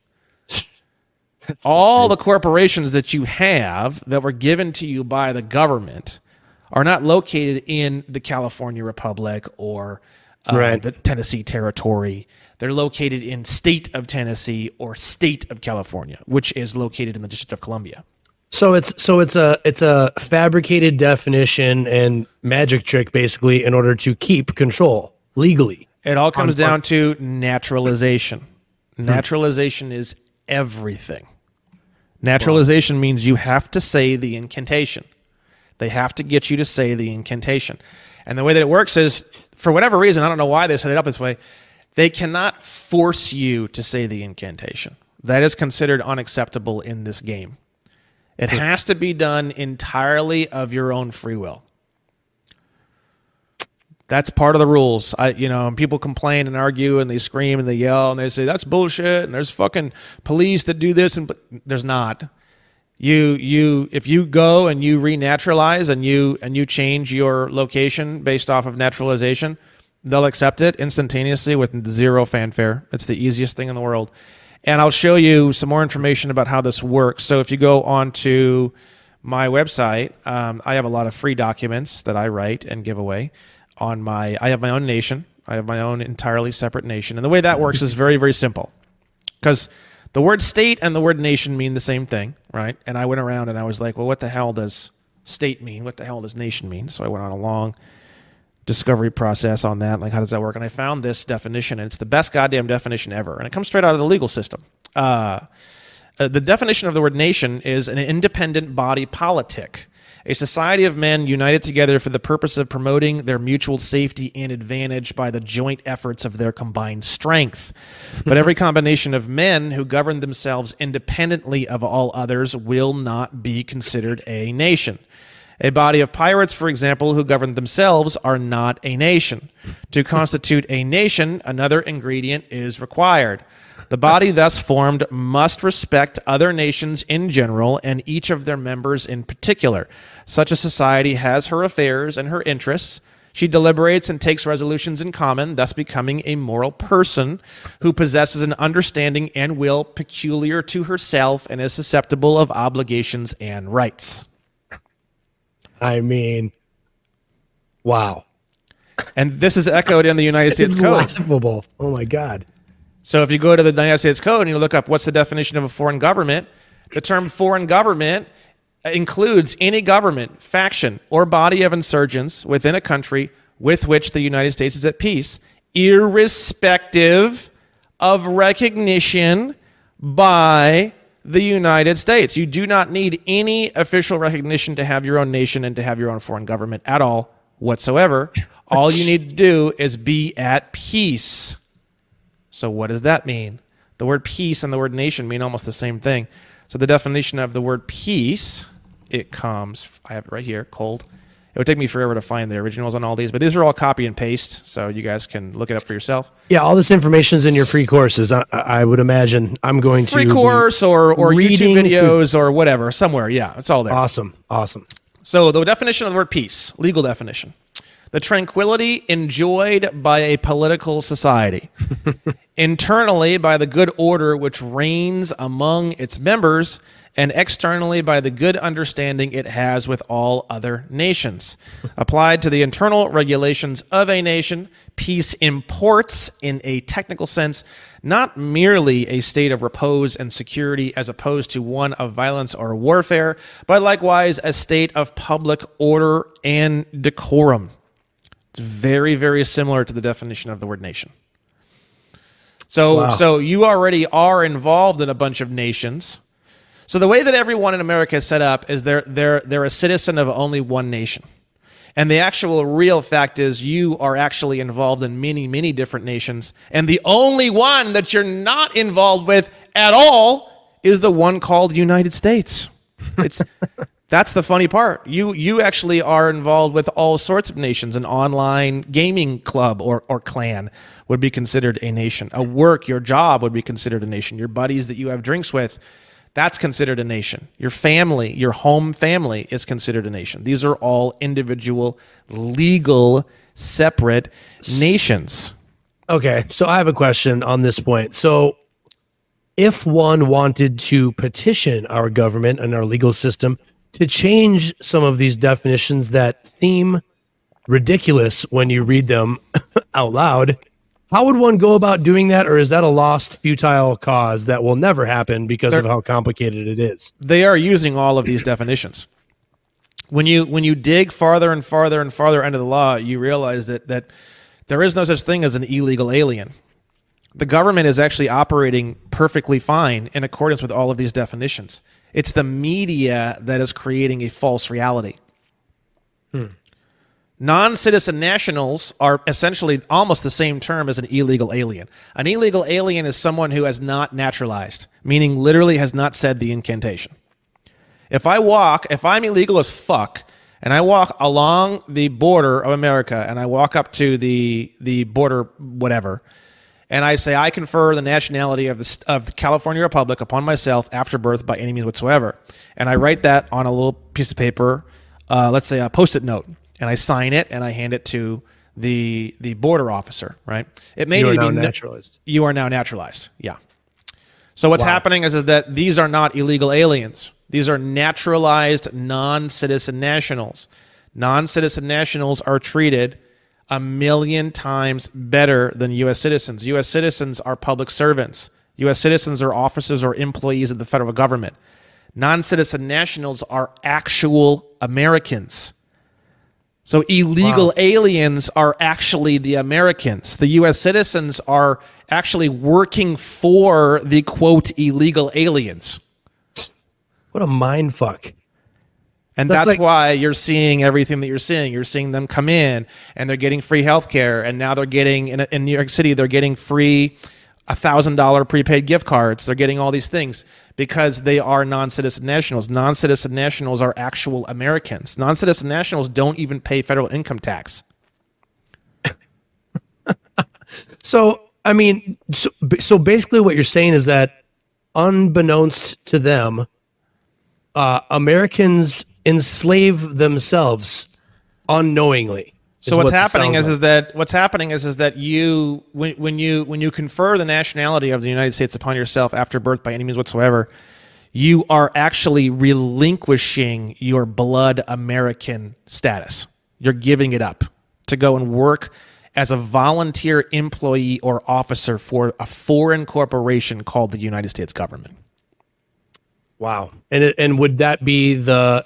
That's all the corporations that you have that were given to you by the government are not located in the California Republic or uh, right. the Tennessee Territory. They're located in State of Tennessee or State of California, which is located in the District of Columbia. So it's so it's a it's a fabricated definition and magic trick, basically, in order to keep control legally. It all comes down to naturalization. Naturalization is everything. Naturalization means you have to say the incantation. They have to get you to say the incantation. And the way that it works is, for whatever reason, I don't know why they set it up this way, they cannot force you to say the incantation. That is considered unacceptable in this game. It has to be done entirely of your own free will. That's part of the rules. I, you know, and people complain and argue and they scream and they yell and they say, that's bullshit, and there's fucking police that do this, and but there's not. You, you, if you go and you renaturalize and you, and you change your location based off of naturalization, they'll accept it instantaneously with zero fanfare. It's the easiest thing in the world. And I'll show you some more information about how this works. So if you go on to my website, um, I have a lot of free documents that I write and give away. On my, I have my own nation. I have my own entirely separate nation. And the way that works is very, very simple. Because the word state and the word nation mean the same thing, right? And I went around and I was like, well, what the hell does state mean? What the hell does nation mean? So I went on a long discovery process on that. Like, how does that work? And I found this definition, and it's the best goddamn definition ever. And it comes straight out of the legal system. Uh, uh, the definition of the word nation is an independent body politic. A society of men united together for the purpose of promoting their mutual safety and advantage by the joint efforts of their combined strength. But every combination of men who govern themselves independently of all others will not be considered a nation. A body of pirates, for example, who govern themselves are not a nation. To constitute a nation, another ingredient is required. The body thus formed must respect other nations in general and each of their members in particular. Such a society has her affairs and her interests. She deliberates and takes resolutions in common, thus becoming a moral person who possesses an understanding and will peculiar to herself and is susceptible of obligations and rights. I mean, wow. And this is echoed in the United States Code. It's laughable. Oh, my God. So if you go to the United States Code and you look up what's the definition of a foreign government, the term foreign government includes any government, faction, or body of insurgents within a country with which the United States is at peace, irrespective of recognition by the United States. You do not need any official recognition to have your own nation and to have your own foreign government at all whatsoever. All you need to do is be at peace. So what does that mean? The word peace and the word nation mean almost the same thing. So the definition of the word peace, it comes, I have it right here, cold. It would take me forever to find the originals on all these, but these are all copy and paste, so you guys can look it up for yourself. Yeah, all this information is in your free courses, I, I would imagine. I'm going free to- Free course or, or YouTube videos through. Or whatever, somewhere, yeah, it's all there. Awesome, awesome. So the definition of the word peace, legal definition. The tranquility enjoyed by a political society, internally by the good order which reigns among its members, and externally by the good understanding it has with all other nations. Applied to the internal regulations of a nation, peace imports, in a technical sense, not merely a state of repose and security as opposed to one of violence or warfare, but likewise a state of public order and decorum. Very, very similar to the definition of the word nation. So, wow. So you already are involved in a bunch of nations. So the way that everyone in America is set up is they're, they're, they're a citizen of only one nation. And the actual real fact is you are actually involved in many, many different nations. And the only one that you're not involved with at all is the one called United States. It's... That's the funny part. You you actually are involved with all sorts of nations. An online gaming club or, or clan would be considered a nation. A work, your job would be considered a nation. Your buddies that you have drinks with, that's considered a nation. Your family, your home family is considered a nation. These are all individual, legal, separate nations. Okay, so I have a question on this point. So if one wanted to petition our government and our legal system to change some of these definitions that seem ridiculous when you read them out loud. How would one go about doing that? Or is that a lost, futile cause that will never happen because They're, of how complicated it is? They are using all of these definitions. When you when you dig farther and farther and farther into the law, you realize that that there is no such thing as an illegal alien. The government is actually operating perfectly fine in accordance with all of these definitions. It's the media that is creating a false reality. Hmm. Non-citizen nationals are essentially almost the same term as an illegal alien. An illegal alien is someone who has not naturalized, meaning literally has not said the incantation. If I walk, if I'm illegal as fuck, and I walk along the border of America, and I walk up to the the border whatever, and I say, I confer the nationality of the, of the California Republic upon myself after birth by any means whatsoever. And I write that on a little piece of paper, uh, let's say a Post-it note, and I sign it and I hand it to the the border officer, right? It may you are now be naturalized. Na- you are now naturalized, yeah. So what's wow. happening is, is that these are not illegal aliens. These are naturalized non-citizen nationals. Non-citizen nationals are treated a million times better than U S citizens. U S citizens are public servants. U S citizens are officers or employees of the federal government. Non-citizen nationals are actual Americans. So illegal wow. aliens are actually the Americans. The U S citizens are actually working for the, quote, illegal aliens. What a mind fuck. And that's, that's like, why you're seeing everything that you're seeing. You're seeing them come in, and they're getting free health care, and now they're getting, in, in New York City, they're getting free one thousand dollars prepaid gift cards. They're getting all these things because they are non-citizen nationals. Non-citizen nationals are actual Americans. Non-citizen nationals don't even pay federal income tax. So, I mean, so, so basically what you're saying is that unbeknownst to them, uh, Americans enslave themselves unknowingly. So what's happening is, is that what's happening is, is that you when when you when you confer the nationality of the United States upon yourself after birth by any means whatsoever, you are actually relinquishing your blood American status. You're giving it up to go and work as a volunteer employee or officer for a foreign corporation called the United States government. Wow. And it, and would that be the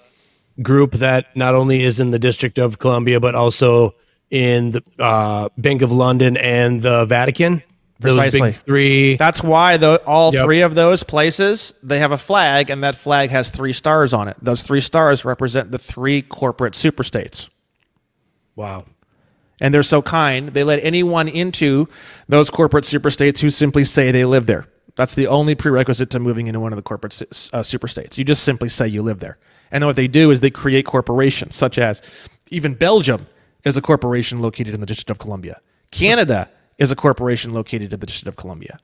group that not only is in the District of Columbia, but also in the uh, Bank of London and the Vatican? Precisely. Those big three. That's why the, all yep. three of those places, they have a flag, and that flag has three stars on it. Those three stars represent the three corporate superstates. Wow. And they're so kind. They let anyone into those corporate superstates who simply say they live there. That's the only prerequisite to moving into one of the corporate uh, superstates. You just simply say you live there. And then what they do is they create corporations, such as even Belgium is a corporation located in the District of Columbia. Canada is a corporation located in the District of Columbia.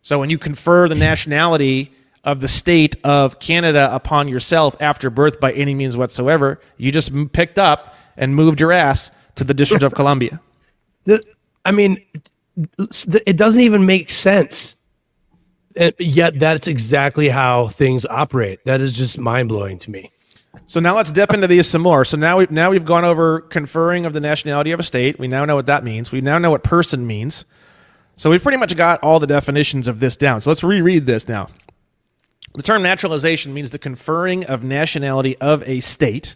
So when you confer the nationality of the state of Canada upon yourself after birth by any means whatsoever, you just picked up and moved your ass to the District of Columbia. I mean, it doesn't even make sense. And yet that's exactly how things operate. That is just mind-blowing to me. So now let's dip into these some more. So now we've, now we've gone over conferring of the nationality of a state. We now know what that means. We now know what person means. So we've pretty much got all the definitions of this down. So let's reread this now. The term naturalization means the conferring of nationality of a state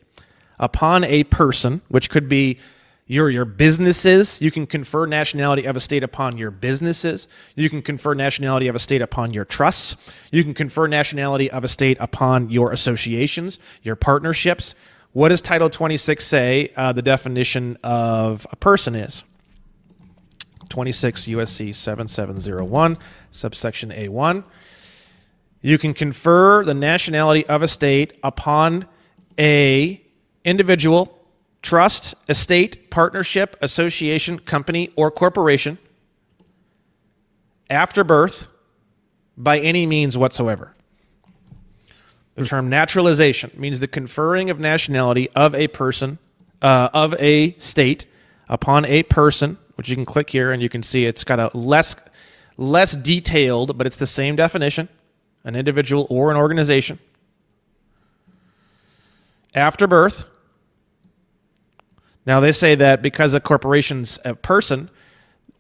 upon a person, which could be Your your businesses. You can confer nationality of a state upon your businesses. You can confer nationality of a state upon your trusts. You can confer nationality of a state upon your associations, your partnerships. What does Title twenty-six say uh, the definition of a person is? twenty-six U S C seventy-seven oh one, subsection A one. You can confer the nationality of a state upon a individual, trust, estate, partnership, association, company, or corporation after birth by any means whatsoever. The term naturalization means the conferring of nationality of a person, uh, of a state upon a person, which you can click here and you can see it's got a less, less detailed, but it's the same definition, an individual or an organization. After birth Now, they say that because a corporation's a person,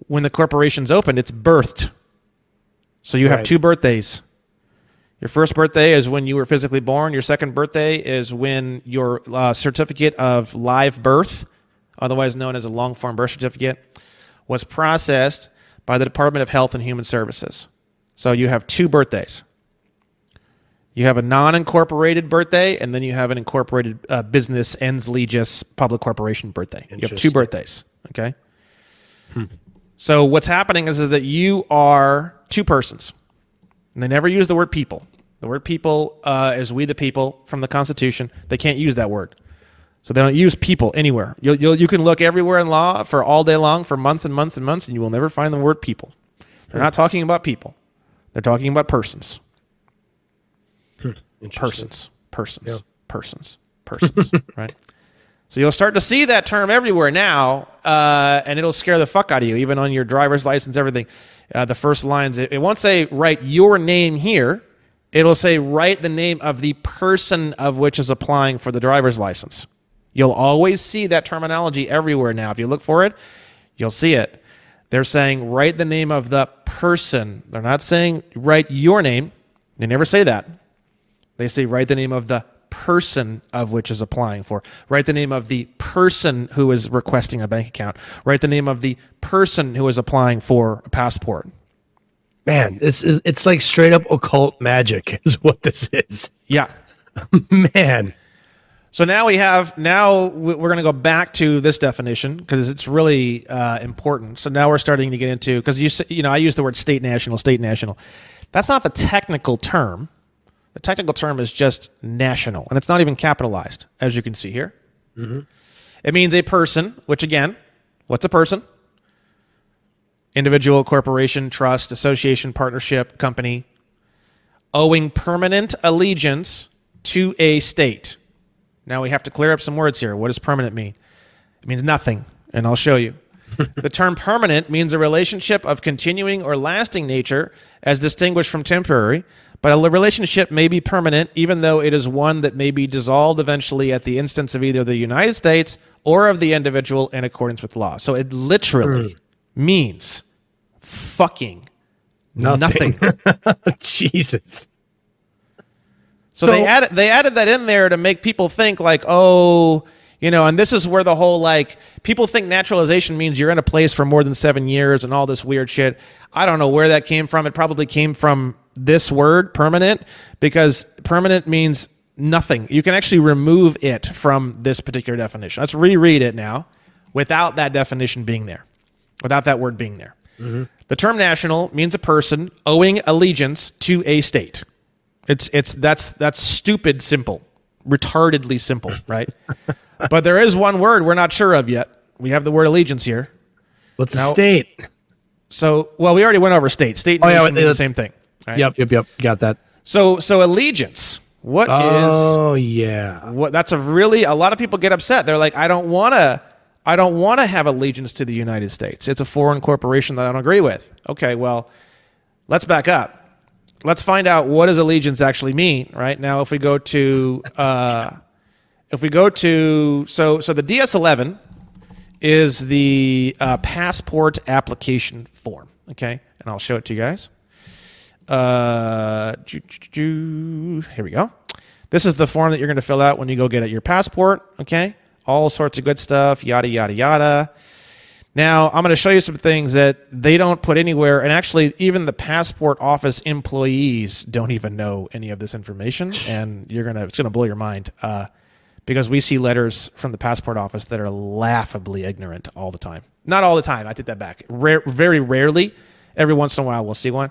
when the corporation's opened, it's birthed. So you have right. two birthdays. Your first birthday is when you were physically born. Your second birthday is when your uh, certificate of live birth, otherwise known as a long-form birth certificate, was processed by the Department of Health and Human Services. So you have two birthdays. You have a non-incorporated birthday, and then you have an incorporated uh, business ens legis public corporation birthday. You have two birthdays, okay? Hmm. So what's happening is, is that you are two persons, and they never use the word people. The word people uh, is we the people from the Constitution. They can't use that word. So they don't use people anywhere. You'll, you'll, you can look everywhere in law for all day long, for months and months and months, and you will never find the word people. They're hmm. not talking about people. They're talking about persons. Persons, persons, yeah. persons, persons, right? So you'll start to see that term everywhere now, uh, and it'll scare the fuck out of you, even on your driver's license, everything. Uh, the first lines, it, it won't say write your name here. It'll say write the name of the person of which is applying for the driver's license. You'll always see that terminology everywhere now. If you look for it, you'll see it. They're saying write the name of the person. They're not saying write your name. They never say that. They say, write the name of the person of which is applying for. Write the name of the person who is requesting a bank account. Write the name of the person who is applying for a passport. Man, this is it's like straight up occult magic is what this is. Yeah. Man. So now we have, now we're going to go back to this definition because it's really uh, important. So now we're starting to get into, because you, you know, I use the word state national, state national. That's not the technical term. The technical term is just national, and it's not even capitalized, as you can see here. Mm-hmm. It means a person, which again, what's a person? Individual, corporation, trust, association, partnership, company, owing permanent allegiance to a state. Now we have to clear up some words here. What does permanent mean? It means nothing, and I'll show you. The term permanent means a relationship of continuing or lasting nature as distinguished from temporary, but a relationship may be permanent even though it is one that may be dissolved eventually at the instance of either the United States or of the individual in accordance with law. So it literally means fucking nothing. nothing. Jesus. So, so they added they added that in there to make people think like, oh... You know, and this is where the whole, like, people think naturalization means you're in a place for more than seven years and all this weird shit. I don't know where that came from. It probably came from this word, permanent, because permanent means nothing. You can actually remove it from this particular definition. Let's reread it now without that definition being there, without that word being there. Mm-hmm. The term national means a person owing allegiance to a state. It's it's that's that's stupid simple, retardedly simple, right? But there is one word we're not sure of yet. We have the word allegiance here. What's now, a state? So, well, we already went over state. State and oh, nation yeah, it, it, the same thing. Right? Yep, yep, yep. Got that. So, so allegiance. What oh, is? Oh yeah. What? That's a really. A lot of people get upset. They're like, I don't want to. I don't want to have allegiance to the United States. It's a foreign corporation that I don't agree with. Okay, well, let's back up. Let's find out what does allegiance actually mean. Right now, if we go to. Uh, If we go to, so so the D S eleven is the uh, passport application form, okay? And I'll show it to you guys. Uh, ju- ju- ju- here we go. This is the form that you're going to fill out when you go get your passport, okay? All sorts of good stuff, yada, yada, yada. Now, I'm going to show you some things that they don't put anywhere, and actually even the passport office employees don't even know any of this information, and you're gonna it's going to blow your mind. Uh Because we see letters from the passport office that are laughably ignorant all the time. Not all the time. I take that back. Rare, very rarely. Every once in a while, we'll see one.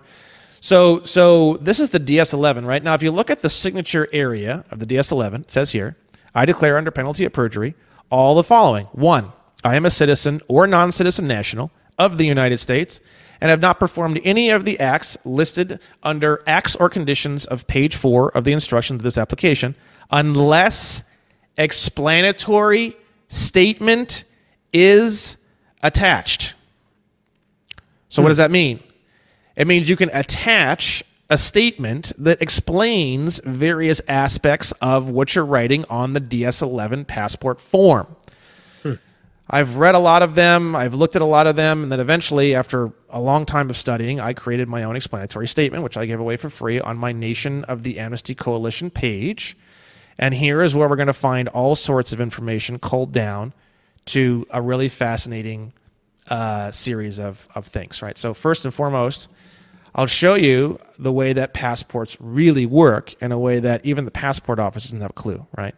So, so this is the D S eleven, right? Now, if you look at the signature area of the D S eleven, it says here, I declare under penalty of perjury all the following. One, I am a citizen or non-citizen national of the United States and have not performed any of the acts listed under acts or conditions of page four of the instructions of this application unless... explanatory statement is attached. So what does that mean? It means you can attach a statement that explains various aspects of what you're writing on the D S eleven passport form. Hmm. I've read a lot of them, I've looked at a lot of them, and then eventually, after a long time of studying, I created my own explanatory statement, which I gave away for free on my Nation of the Amnesty Coalition page. And here is where we're going to find all sorts of information culled down to a really fascinating uh, series of, of things, right? So first and foremost, I'll show you the way that passports really work in a way that even the passport office doesn't have a clue, right?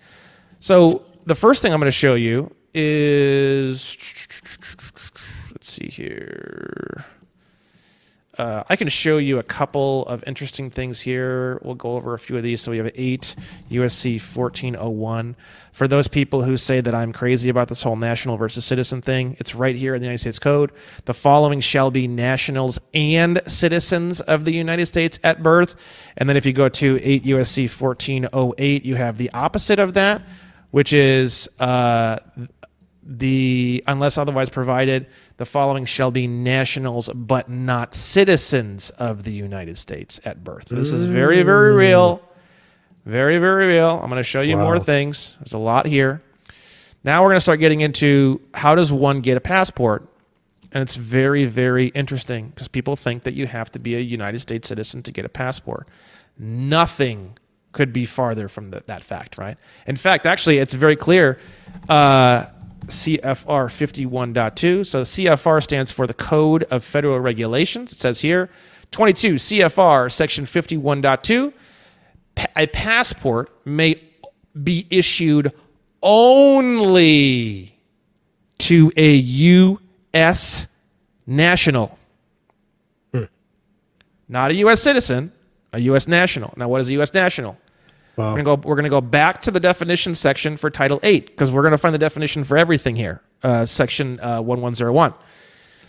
So the first thing I'm going to show you is, let's see here. Uh, I can show you a couple of interesting things here. We'll go over a few of these. So we have eight U S C fourteen oh one. For those people who say that I'm crazy about this whole national versus citizen thing, it's right here in the United States Code. The following shall be nationals and citizens of the United States at birth. And then if you go to eight U S C fourteen oh eight, you have the opposite of that, which is uh, the, unless otherwise provided, the following shall be nationals but not citizens of the United States at birth. So this is very, very real. Very, very real. I'm going to show you wow. more things. There's a lot here. Now we're going to start getting into how does one get a passport? And it's very, very interesting because people think that you have to be a United States citizen to get a passport. Nothing could be farther from the, that fact, right? In fact, actually, it's very clear. Uh, C F R fifty-one point two. So C F R stands for the Code of Federal Regulations. It says here, twenty-two C F R section fifty-one point two, pa- a passport may be issued only to a U S national. Hmm. Not a U S citizen, a U S national. Now, what is a U S national? Wow. We're going to go, we're going to go back to the definition section for Title eight because we're going to find the definition for everything here, uh, section uh, eleven oh one.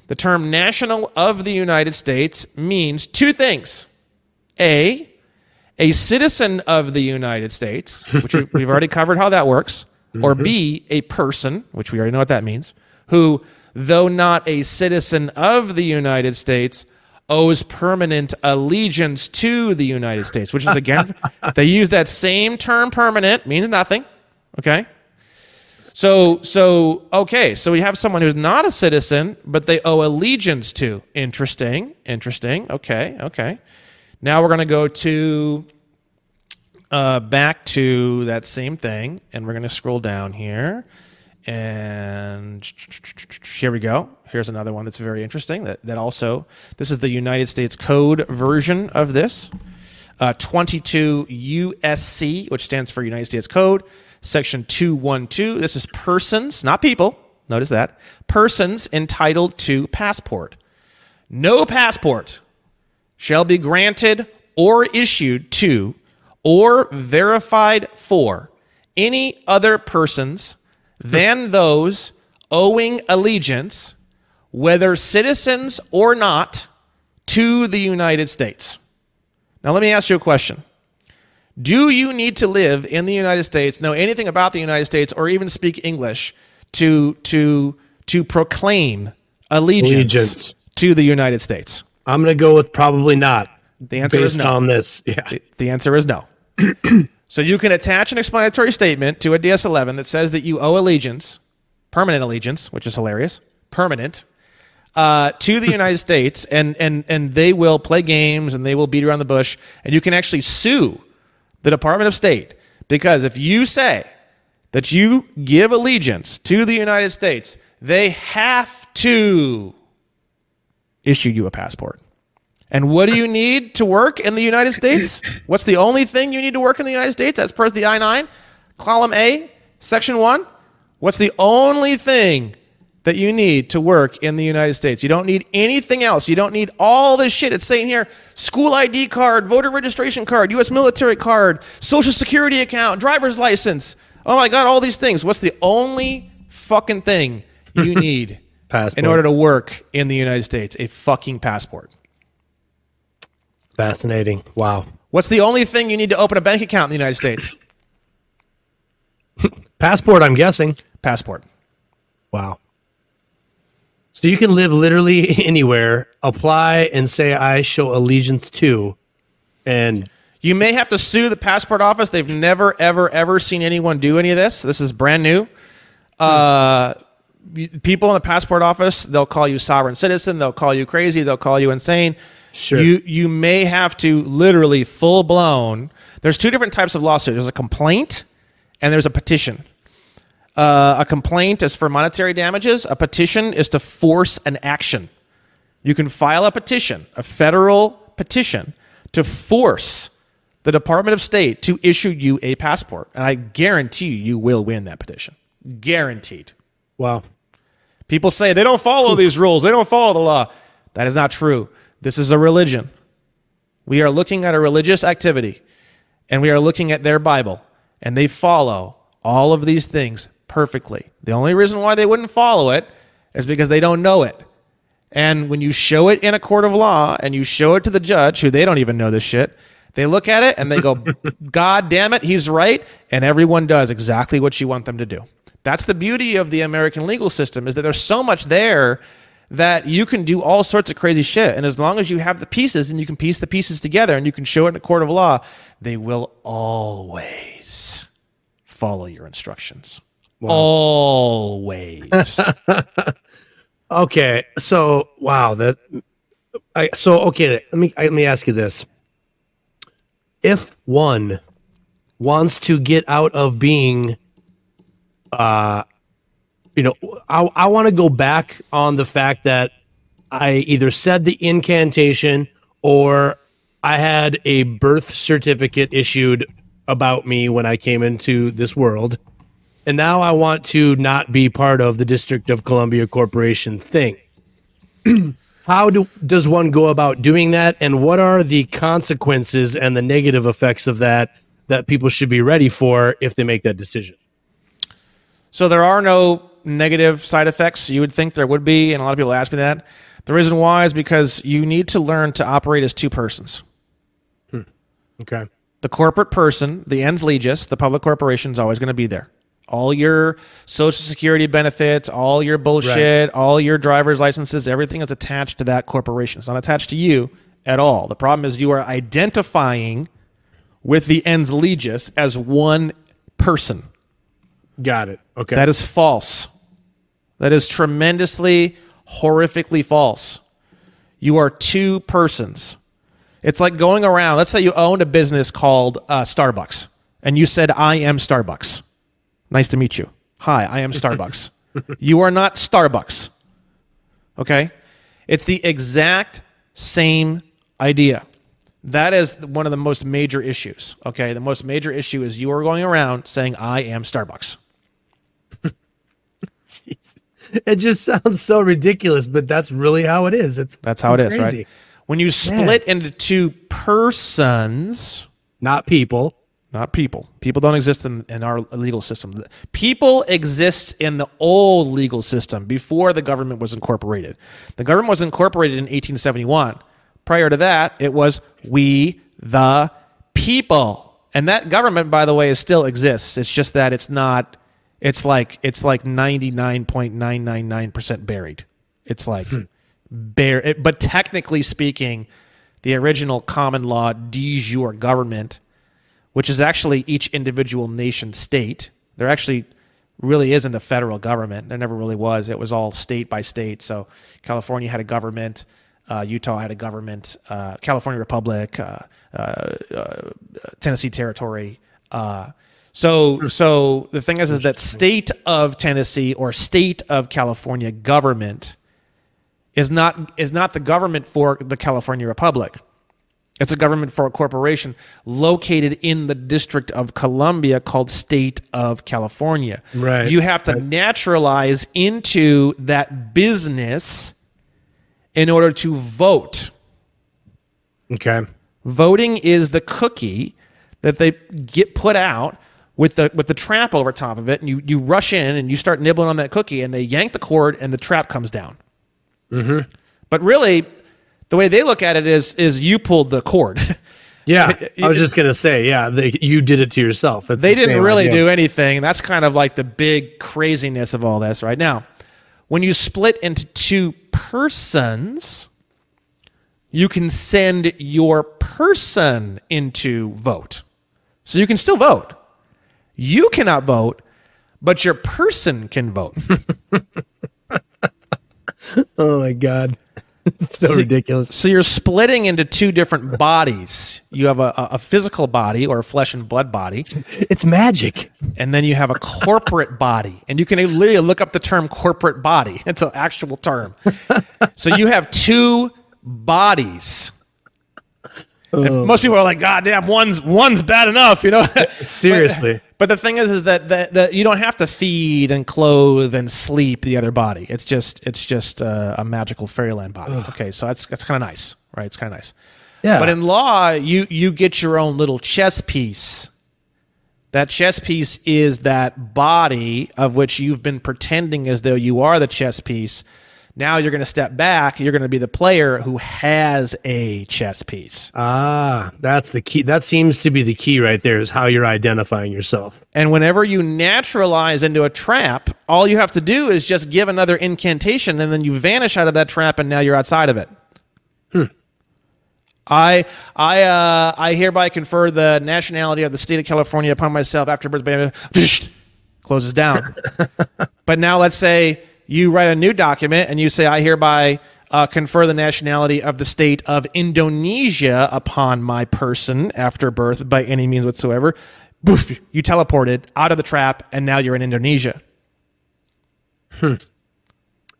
The term national of the United States means two things. A, a citizen of the United States, which we've already covered how that works, or B, a person, which we already know what that means, who, though not a citizen of the United States, owes permanent allegiance to the United States, which is, again, they use that same term, permanent, means nothing, okay? So, so okay, so we have someone who's not a citizen, but they owe allegiance to. Interesting, interesting, okay, okay. Now we're going to go to, uh, back to that same thing, and we're going to scroll down here. And here we go. Here's another one that's very interesting. That that also, this is the United States Code version of this. Uh, twenty-two U S C, which stands for United States Code, section two twelve. This is persons, not people. Notice that. Persons entitled to passport. No passport shall be granted or issued to or verified for any other persons than those owing allegiance, whether citizens or not, to the United States. Now, let me ask you a question. Do you need to live in the United States, know anything about the United States, or even speak English to to to proclaim allegiance, allegiance. to the United States? I'm going to go with probably not. The answer based is no. on this. Yeah. The, the answer is no. So you can attach an explanatory statement to a D S eleven that says that you owe allegiance, permanent allegiance, which is hilarious, permanent, uh, to the United States, and and and they will play games and they will beat around the bush, and you can actually sue the Department of State because if you say that you give allegiance to the United States, they have to issue you a passport. And what do you need to work in the United States? What's the only thing you need to work in the United States as per the I nine? Column A, Section one. What's the only thing that you need to work in the United States? You don't need anything else. You don't need all this shit. It's saying here, school I D card, voter registration card, U S military card, social security account, driver's license. Oh, my God, all these things. What's the only fucking thing you need in order to work in the United States? A fucking passport. Fascinating. Wow. What's the only thing you need to open a bank account in the United States? Passport, I'm guessing. Passport. Wow. So you can live literally anywhere, apply and say, I show allegiance to, and... You may have to sue the passport office. They've never, ever, ever seen anyone do any of this. This is brand new. Uh, people in the passport office, they'll call you sovereign citizen, they'll call you crazy, they'll call you insane. Sure. You, you may have to literally full-blown. There's two different types of lawsuit. There's a complaint and there's a petition. Uh, a complaint is for monetary damages. A petition is to force an action. You can file a petition, a federal petition, to force the Department of State to issue you a passport. And I guarantee you, you will win that petition. Guaranteed. Wow. People say they don't follow these rules. They don't follow the law. That is not true. This is a religion. We are looking at a religious activity, and we are looking at their Bible, and they follow all of these things perfectly. The only reason why they wouldn't follow it is because they don't know it. And when you show it in a court of law and you show it to the judge, who they don't even know this shit, they look at it and they go, God damn it, he's right. And everyone does exactly what you want them to do. That's the beauty of the American legal system, is that there's so much there that you can do all sorts of crazy shit. And as long as you have the pieces and you can piece the pieces together and you can show it in a court of law, they will always follow your instructions. Wow. Always. Okay. So, wow. That I, so, okay. Let me, I, let me ask you this. If one wants to get out of being, uh, you know, I, I want to go back on the fact that I either said the incantation or I had a birth certificate issued about me when I came into this world. And now I want to not be part of the District of Columbia Corporation thing. How do, does one go about doing that? And what are the consequences and the negative effects of that that people should be ready for if they make that decision? So there are no negative side effects. You would think there would be, and a lot of people ask me that. The reason why is because you need to learn to operate as two persons. Hmm. Okay. The corporate person, the ens legis, the public corporation, is always going to be there. All your Social Security benefits, all your bullshit, right. All your driver's licenses, everything is attached to that corporation. It's not attached to you at all. The problem is you are identifying with the ens legis as one person. Got it. Okay. That is false. That is tremendously, horrifically false. You are two persons. It's like going around. Let's say you owned a business called uh, Starbucks, and you said, I am Starbucks. Nice to meet you. Hi, I am Starbucks. You are not Starbucks. Okay? It's the exact same idea. That is one of the most major issues. Okay? The most major issue is you are going around saying, I am Starbucks. Jeez. It just sounds so ridiculous, but that's really how it is. It's that's how it crazy. Is, right? When you split Man. Into two persons. Not people. Not people. People don't exist in, in our legal system. People exist in the old legal system before the government was incorporated. The government was incorporated in eighteen seventy-one. Prior to that, it was we the people. And that government, by the way, is still exists. It's just that it's not, it's like it's like ninety-nine point nine nine nine percent buried. It's like hmm. bare, it, but technically speaking, the original common law de jure government, which is actually each individual nation state. There actually really isn't a federal government. There never really was. It was all state by state. So California had a government. Uh, Utah had a government. Uh, California Republic, uh, uh, uh, Tennessee Territory. Uh, so so the thing is, is that state of Tennessee or state of California government is not is not the government for the California Republic. It's a government for a corporation located in the District of Columbia called State of California. Right. You have to right. naturalize into that business in order to vote. Okay. Voting is the cookie that they get put out with the with the trap over top of it, and you, you rush in and you start nibbling on that cookie, and they yank the cord and the trap comes down. Mm-hmm. But really, the way they look at it is, is you pulled the cord. Yeah, I was just going to say, yeah, they, you did it to yourself. It's they the didn't really idea. do anything. That's kind of like the big craziness of all this right now. When you split into two persons, you can send your person into vote. So you can still vote. You cannot vote, but your person can vote. Oh my God. It's so, so ridiculous. So you're splitting into two different bodies. You have a, a physical body, or a flesh and blood body. It's, it's magic. And then you have a corporate body. And you can literally look up the term corporate body. It's an actual term. So you have two bodies. And most people are like, God damn, one's one's bad enough, you know. Seriously. But, but the thing is, is that, that that you don't have to feed and clothe and sleep the other body. It's just it's just uh, a magical fairyland body. Ugh. Okay, so that's that's kind of nice, right? It's kind of nice. Yeah. But in law, you you get your own little chess piece. That chess piece is that body of which you've been pretending as though you are the chess piece. Now you're going to step back. You're going to be the player who has a chess piece. Ah, that's the key. That seems to be the key right there, is how you're identifying yourself. And whenever you naturalize into a trap, all you have to do is just give another incantation, and then you vanish out of that trap, and now you're outside of it. Hmm. I I uh, I hereby confer the nationality of the state of California upon myself. After birth, closes down. But now let's say you write a new document and you say, I hereby uh, confer the nationality of the state of Indonesia upon my person after birth by any means whatsoever. Boof, you teleported out of the trap, and now you're in Indonesia. Hmm.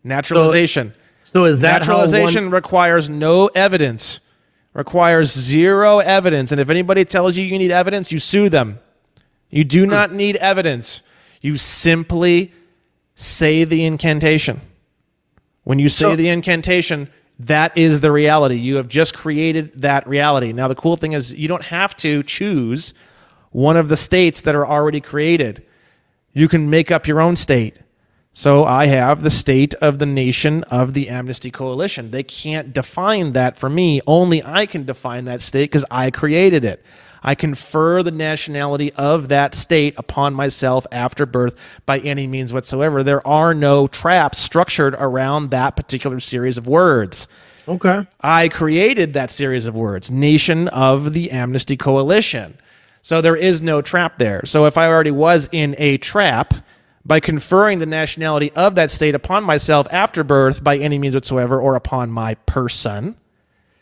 Naturalization. So, so is that naturalization how one... requires no evidence, requires zero evidence. And if anybody tells you you need evidence, you sue them. You do not need evidence. You simply say the incantation. When you say so, the incantation, that is the reality. You have just created that reality. Now, the cool thing is you don't have to choose one of the states that are already created. You can make up your own state. So I have the state of the nation of the Amnesty Coalition. They can't define that for me. Only I can define that state because I created it. I confer the nationality of that state upon myself after birth by any means whatsoever. There are no traps structured around that particular series of words. Okay. I created that series of words, Nation of the Amnesty Coalition. So there is no trap there. So if I already was in a trap by conferring the nationality of that state upon myself after birth by any means whatsoever, or upon my person,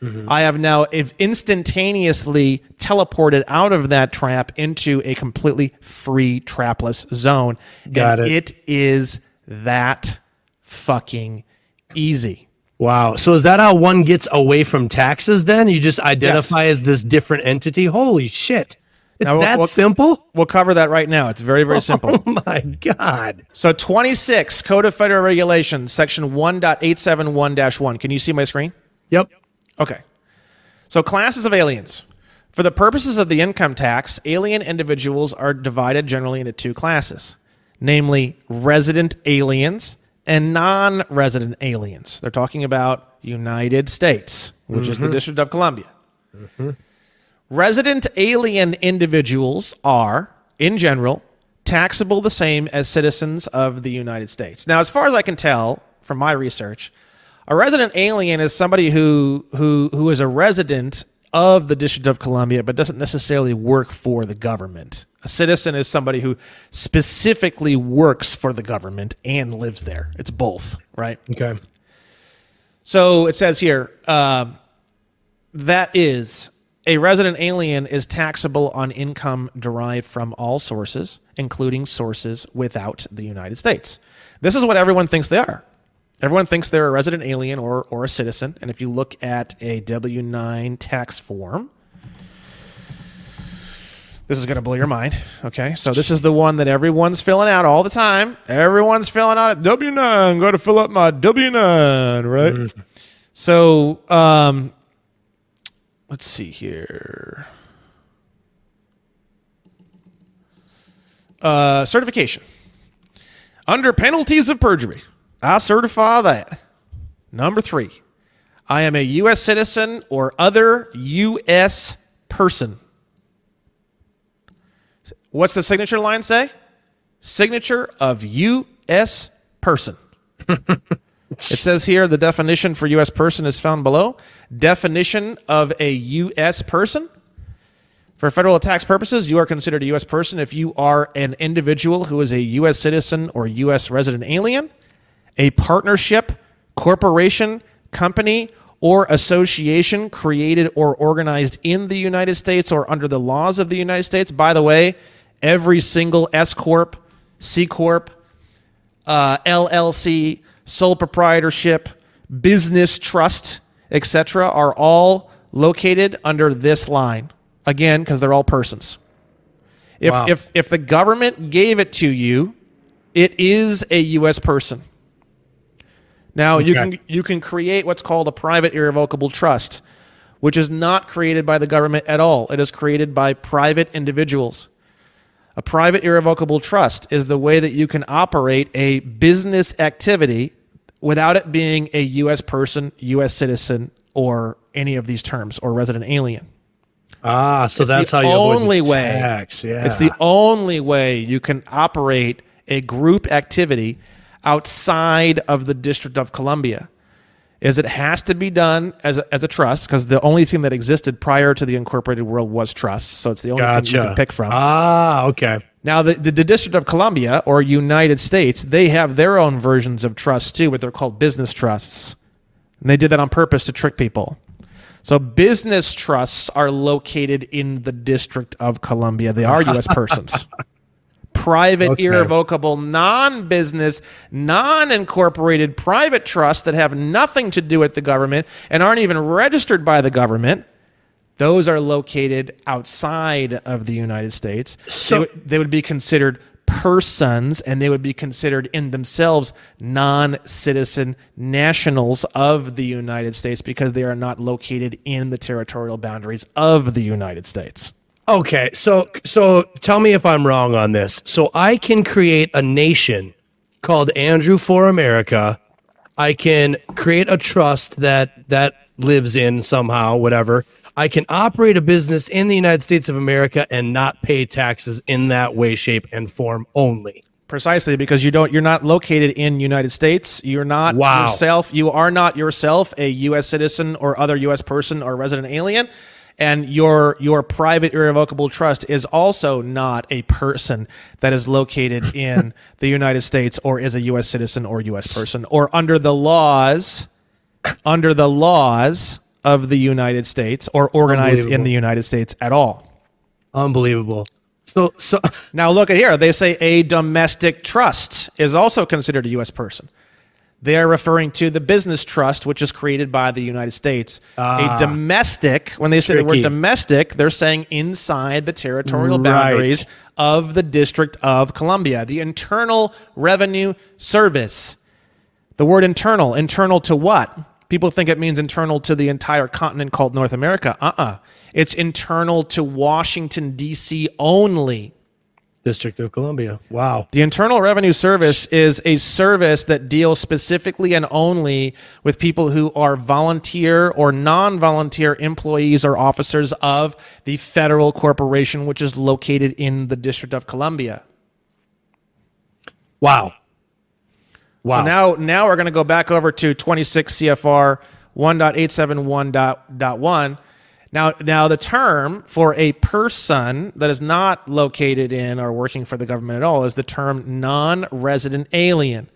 mm-hmm, I have now if instantaneously teleported out of that trap into a completely free, trapless zone. Got and it. It is that fucking easy. Wow. So is that how one gets away from taxes then? You just identify yes. as this different entity? Holy shit. It's now, that we'll, simple? We'll cover that right now. It's very, very simple. Oh, my God. So twenty-six, Code of Federal Regulations, Section one point eight seven one dash one. Can you see my screen? Yep. Okay. So classes of aliens. For the purposes of the income tax, alien individuals are divided generally into two classes, namely resident aliens and non-resident aliens. They're talking about United States, which mm-hmm. is the District of Columbia. Mm-hmm. Resident alien individuals are, in general, taxable the same as citizens of the United States. Now, as far as I can tell from my research, a resident alien is somebody who who who is a resident of the District of Columbia but doesn't necessarily work for the government. A citizen is somebody who specifically works for the government and lives there. It's both, right? Okay. So it says here, uh, that is, a resident alien is taxable on income derived from all sources, including sources without the United States. This is what everyone thinks they are. Everyone thinks they're a resident alien or, or a citizen. And if you look at a W nine tax form, this is going to blow your mind. Okay, so this is the one that everyone's filling out all the time. Everyone's filling out at W nine. Go to fill up my W nine, right? Mm-hmm. So um, let's see here. Uh, certification. Under penalties of perjury, I certify that. Number three, I am a U S citizen or other U S person. What's the signature line say? Signature of U S person. It says here the definition for U S person is found below. Definition of a U S person. For federal tax purposes, you are considered a U S person if you are an individual who is a U S citizen or U S resident alien, a partnership, corporation, company, or association created or organized in the United States or under the laws of the United States. By the way, every single S corp, C corp, uh, L L C, sole proprietorship, business trust, et cetera are all located under this line. Again, because they're all persons. If, wow. if, if the government gave it to you, it is a U S person. Now, okay. you can you can create what's called a private irrevocable trust, which is not created by the government at all. It is created by private individuals. A private irrevocable trust is the way that you can operate a business activity without it being a U S person, U S citizen, or any of these terms, or resident alien. Ah, so it's that's how you only avoid the way, tax. Yeah. It's the only way you can operate a group activity outside of the District of Columbia, is it has to be done as a, as a trust, because the only thing that existed prior to the incorporated world was trusts, so it's the only gotcha. thing you can pick from. Ah, okay. Now, the, the, the District of Columbia, or United States, they have their own versions of trusts, too, but they're called business trusts, and they did that on purpose to trick people. So business trusts are located in the District of Columbia. They are U S persons. Private, okay. irrevocable, non-business, non-incorporated private trusts that have nothing to do with the government and aren't even registered by the government, those are located outside of the United States. So they, w- they would be considered persons, and they would be considered in themselves non-citizen nationals of the United States because they are not located in the territorial boundaries of the United States. Okay, so so tell me if I'm wrong on this. So I can create a nation called Andrew for America. I can create a trust that that lives in somehow, whatever. I can operate a business in the United States of America and not pay taxes in that way, shape, and form only. Precisely, because you don't, you're not located in United States. You're not wow. yourself. You are not yourself a U S citizen or other U S person or resident alien. And your your private irrevocable trust is also not a person that is located in the United States or is a U S citizen or U S person or under the laws under the laws of the United States or organized in the United States at all. Unbelievable. So so now look at here. They say a domestic trust is also considered a U S person. They are referring to the business trust, which is created by the United States. Ah, a domestic, when they say tricky. the word domestic, they're saying inside the territorial right. boundaries of the District of Columbia. The Internal Revenue Service. The word internal, internal to what? People think it means internal to the entire continent called North America. Uh-uh. It's internal to Washington, D C only. District of Columbia. Wow. The Internal Revenue Service is a service that deals specifically and only with people who are volunteer or non-volunteer employees or officers of the federal corporation, which is located in the District of Columbia. Wow. Wow. So now, now we're going to go back over to twenty-six C F R one point eight seven one point one. Now, now the term for a person that is not located in or working for the government at all is the term non-resident alien.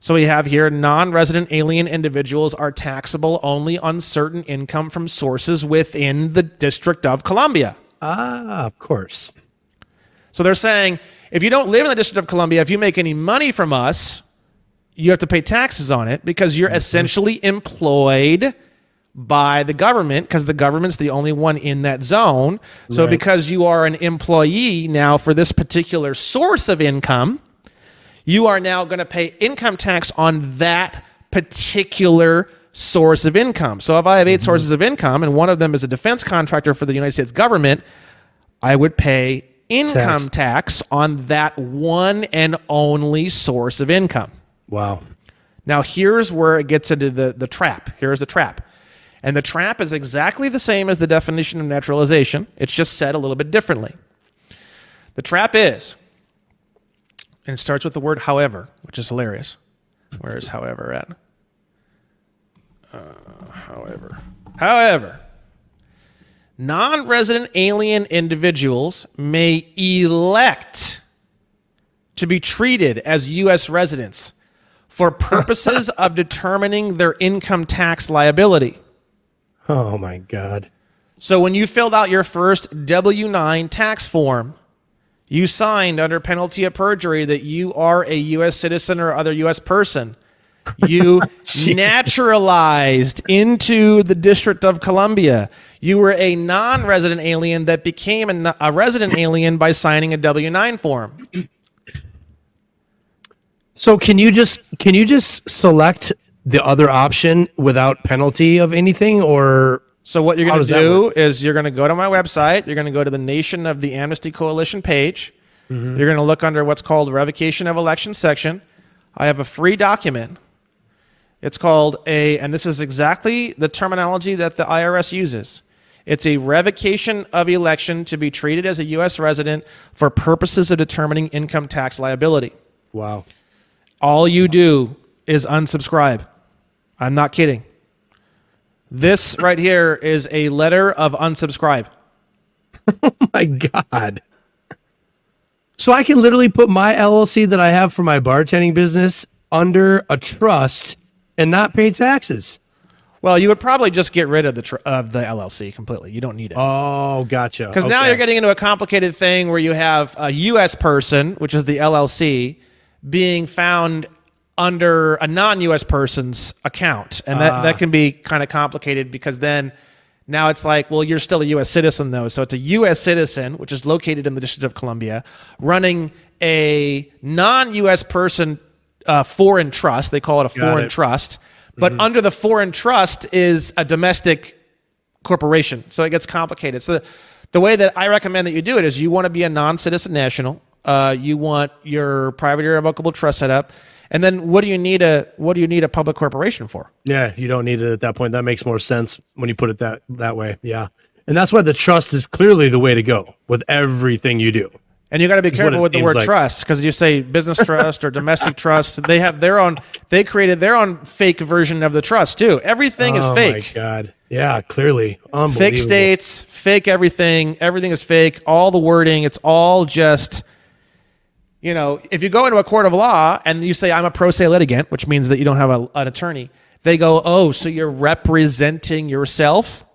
So we have here non-resident alien individuals are taxable only on certain income from sources within the District of Columbia. Ah, of course. So they're saying if you don't live in the District of Columbia, if you make any money from us, you have to pay taxes on it because you're mm-hmm. essentially employed by the government, because the government's the only one in that zone. So right. because you are an employee now for this particular source of income, you are now going to pay income tax on that particular source of income. So if I have eight mm-hmm. sources of income and one of them is a defense contractor for the United States government, I would pay income tax, tax on that one and only source of income. Wow. Now here's where it gets into the, the trap. Here's the trap. And the trap is exactly the same as the definition of naturalization. It's just said a little bit differently. The trap is, and it starts with the word however, which is hilarious. Where is however at? Uh, however. However, non-resident alien individuals may elect to be treated as U S residents for purposes of determining their income tax liability. Oh, my God. So when you filled out your first W nine tax form, you signed under penalty of perjury that you are a U S citizen or other U S person. You naturalized into the District of Columbia. You were a non-resident alien that became a, a resident alien by signing a W nine form. So can you just can you just select the other option without penalty of anything, or? So what you're going to do is you're going to go to my website. You're going to go to the Nation of the Amnesty Coalition page. Mm-hmm. You're going to look under what's called Revocation of Election section. I have a free document. It's called a, and this is exactly the terminology that the I R S uses. It's a revocation of election to be treated as a U S resident for purposes of determining income tax liability. Wow. All you do is unsubscribe. I'm not kidding. This right here is a letter of unsubscribe. Oh my God. So I can literally put my L L C that I have for my bartending business under a trust and not pay taxes. Well, you would probably just get rid of the tr of the L L C completely. You don't need it. Oh, gotcha. Because okay. Now you're getting into a complicated thing where you have a U S person, which is the L L C, being found under a non-U S person's account. And that, uh, that can be kind of complicated, because then now it's like, well, you're still a U S citizen though. So it's a U S citizen, which is located in the District of Columbia, running a non-U S person uh, foreign trust. They call it a foreign it. trust. But mm-hmm. under the foreign trust is a domestic corporation. So it gets complicated. So the, the way that I recommend that you do it is you want to be a non-citizen national. Uh, you want your private irrevocable trust set up. And then what do you need a what do you need a public corporation for? Yeah, you don't need it at that point. That makes more sense when you put it that that way. Yeah. And that's why the trust is clearly the way to go with everything you do. And you got to be careful with the word like. trust, because you say business trust or domestic trust, they have their own they created their own fake version of the trust too. Everything oh is fake. Oh my God. Yeah, clearly. Unbelievable. Fake states, fake everything, everything is fake, all the wording, it's all just You know, if you go into a court of law and you say, I'm a pro se litigant, which means that you don't have a, an attorney, they go, oh, so you're representing yourself?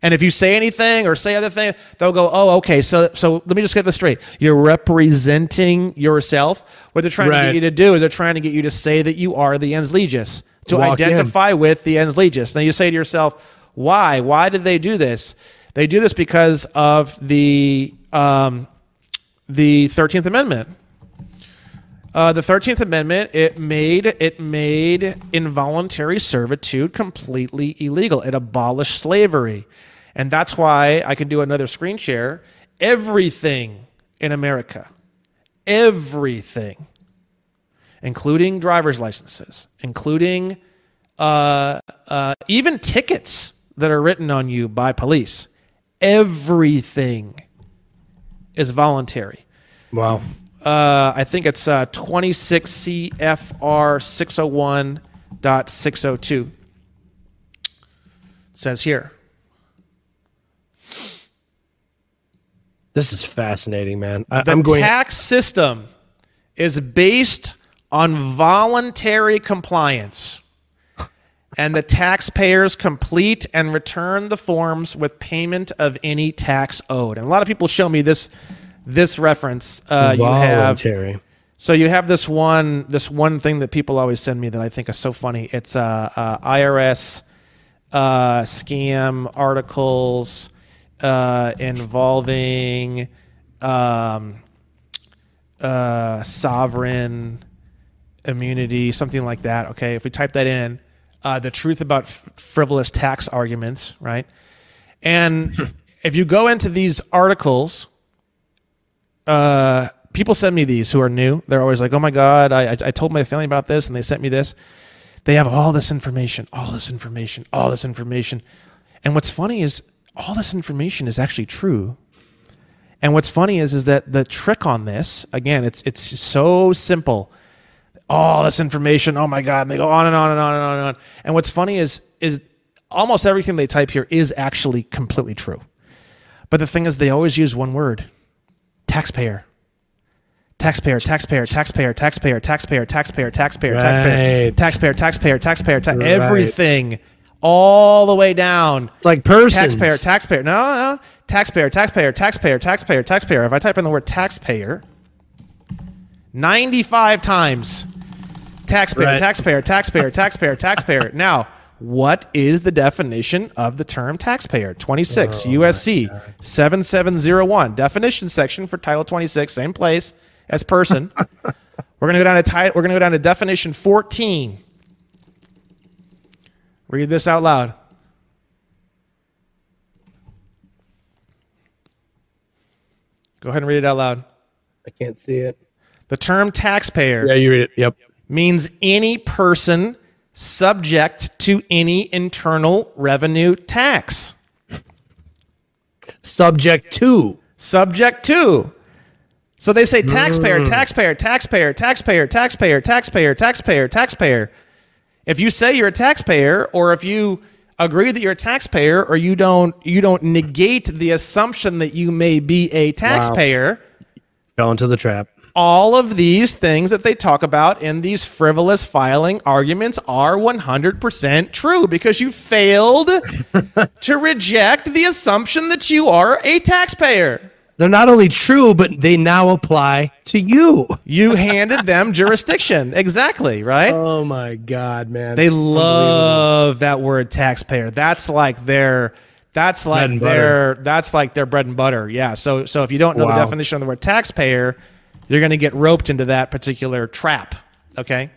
And if you say anything or say other thing, they'll go, oh, okay, so so let me just get this straight. You're representing yourself. What they're trying right. to get you to do is they're trying to get you to say that you are the ens legis, to Walk identify in. with the ens legis. Now you say to yourself, why? Why did they do this? They do this because of the, um, the thirteenth Amendment. Uh, the thirteenth Amendment, it made it made involuntary servitude completely illegal. It abolished slavery. And that's why I can do another screen share. Everything in America, everything, including driver's licenses, including uh, uh, even tickets that are written on you by police, everything is voluntary. Wow. Uh, I think it's uh, twenty-six C F R six oh one point six oh two. Says here. This is fascinating, man. I the I'm going tax system is based on voluntary compliance, and the taxpayers complete and return the forms with payment of any tax owed. And a lot of people show me this. This reference, uh, you have, so you have this one, this one thing that people always send me that I think is so funny. It's uh, uh, I R S uh, scam articles uh, involving um, uh, sovereign immunity, something like that. Okay, if we type that in, uh, the truth about f frivolous tax arguments, right? And if you go into these articles. Uh, people send me these who are new. They're always like, oh my God, I, I, I told my family about this and they sent me this. They have all this information, all this information, all this information. And what's funny is all this information is actually true. And what's funny is, is that the trick on this, again, it's, it's so simple. All this information, oh my God. And they go on and on and on and on and on. And what's funny is, is almost everything they type here is actually completely true. But the thing is, they always use one word: taxpayer. Taxpayer, taxpayer, taxpayer, taxpayer, taxpayer, taxpayer, taxpayer, right. taxpayer, taxpayer, taxpayer, taxpayer, right. everything, all the way down. It's like persons. Taxpayer, taxpayer, no, no, taxpayer, taxpayer, taxpayer, taxpayer, taxpayer. If I type in the word taxpayer ninety-five times, taxpayer, right. taxpayer, taxpayer, taxpayer, taxpayer. Now, what is the definition of the term taxpayer? twenty-six oh, U S C seven seven zero one, definition section for Title twenty-six, same place as person. We're going to go down to title. We're going to go down to definition fourteen. Read this out loud. Go ahead and read it out loud. I can't see it. The term taxpayer. Yeah, you read it. Yep. Means any person subject to any internal revenue tax. Subject to. Subject to. So they say taxpayer, taxpayer, taxpayer, taxpayer, taxpayer, taxpayer, taxpayer, taxpayer. If you say you're a taxpayer, or if you agree that you're a taxpayer, or you don't, you don't negate the assumption that you may be a taxpayer. Wow. Fell into the trap. All of these things that they talk about in these frivolous filing arguments are one hundred percent true, because you failed to reject the assumption that you are a taxpayer. They're not only true, but they now apply to you. You handed them jurisdiction. Exactly, right? Oh, my God, man. They love that word taxpayer. That's like their that's like their that's like their bread and butter. Yeah. So so if you don't know wow. the definition of the word taxpayer, you're going to get roped into that particular trap, okay?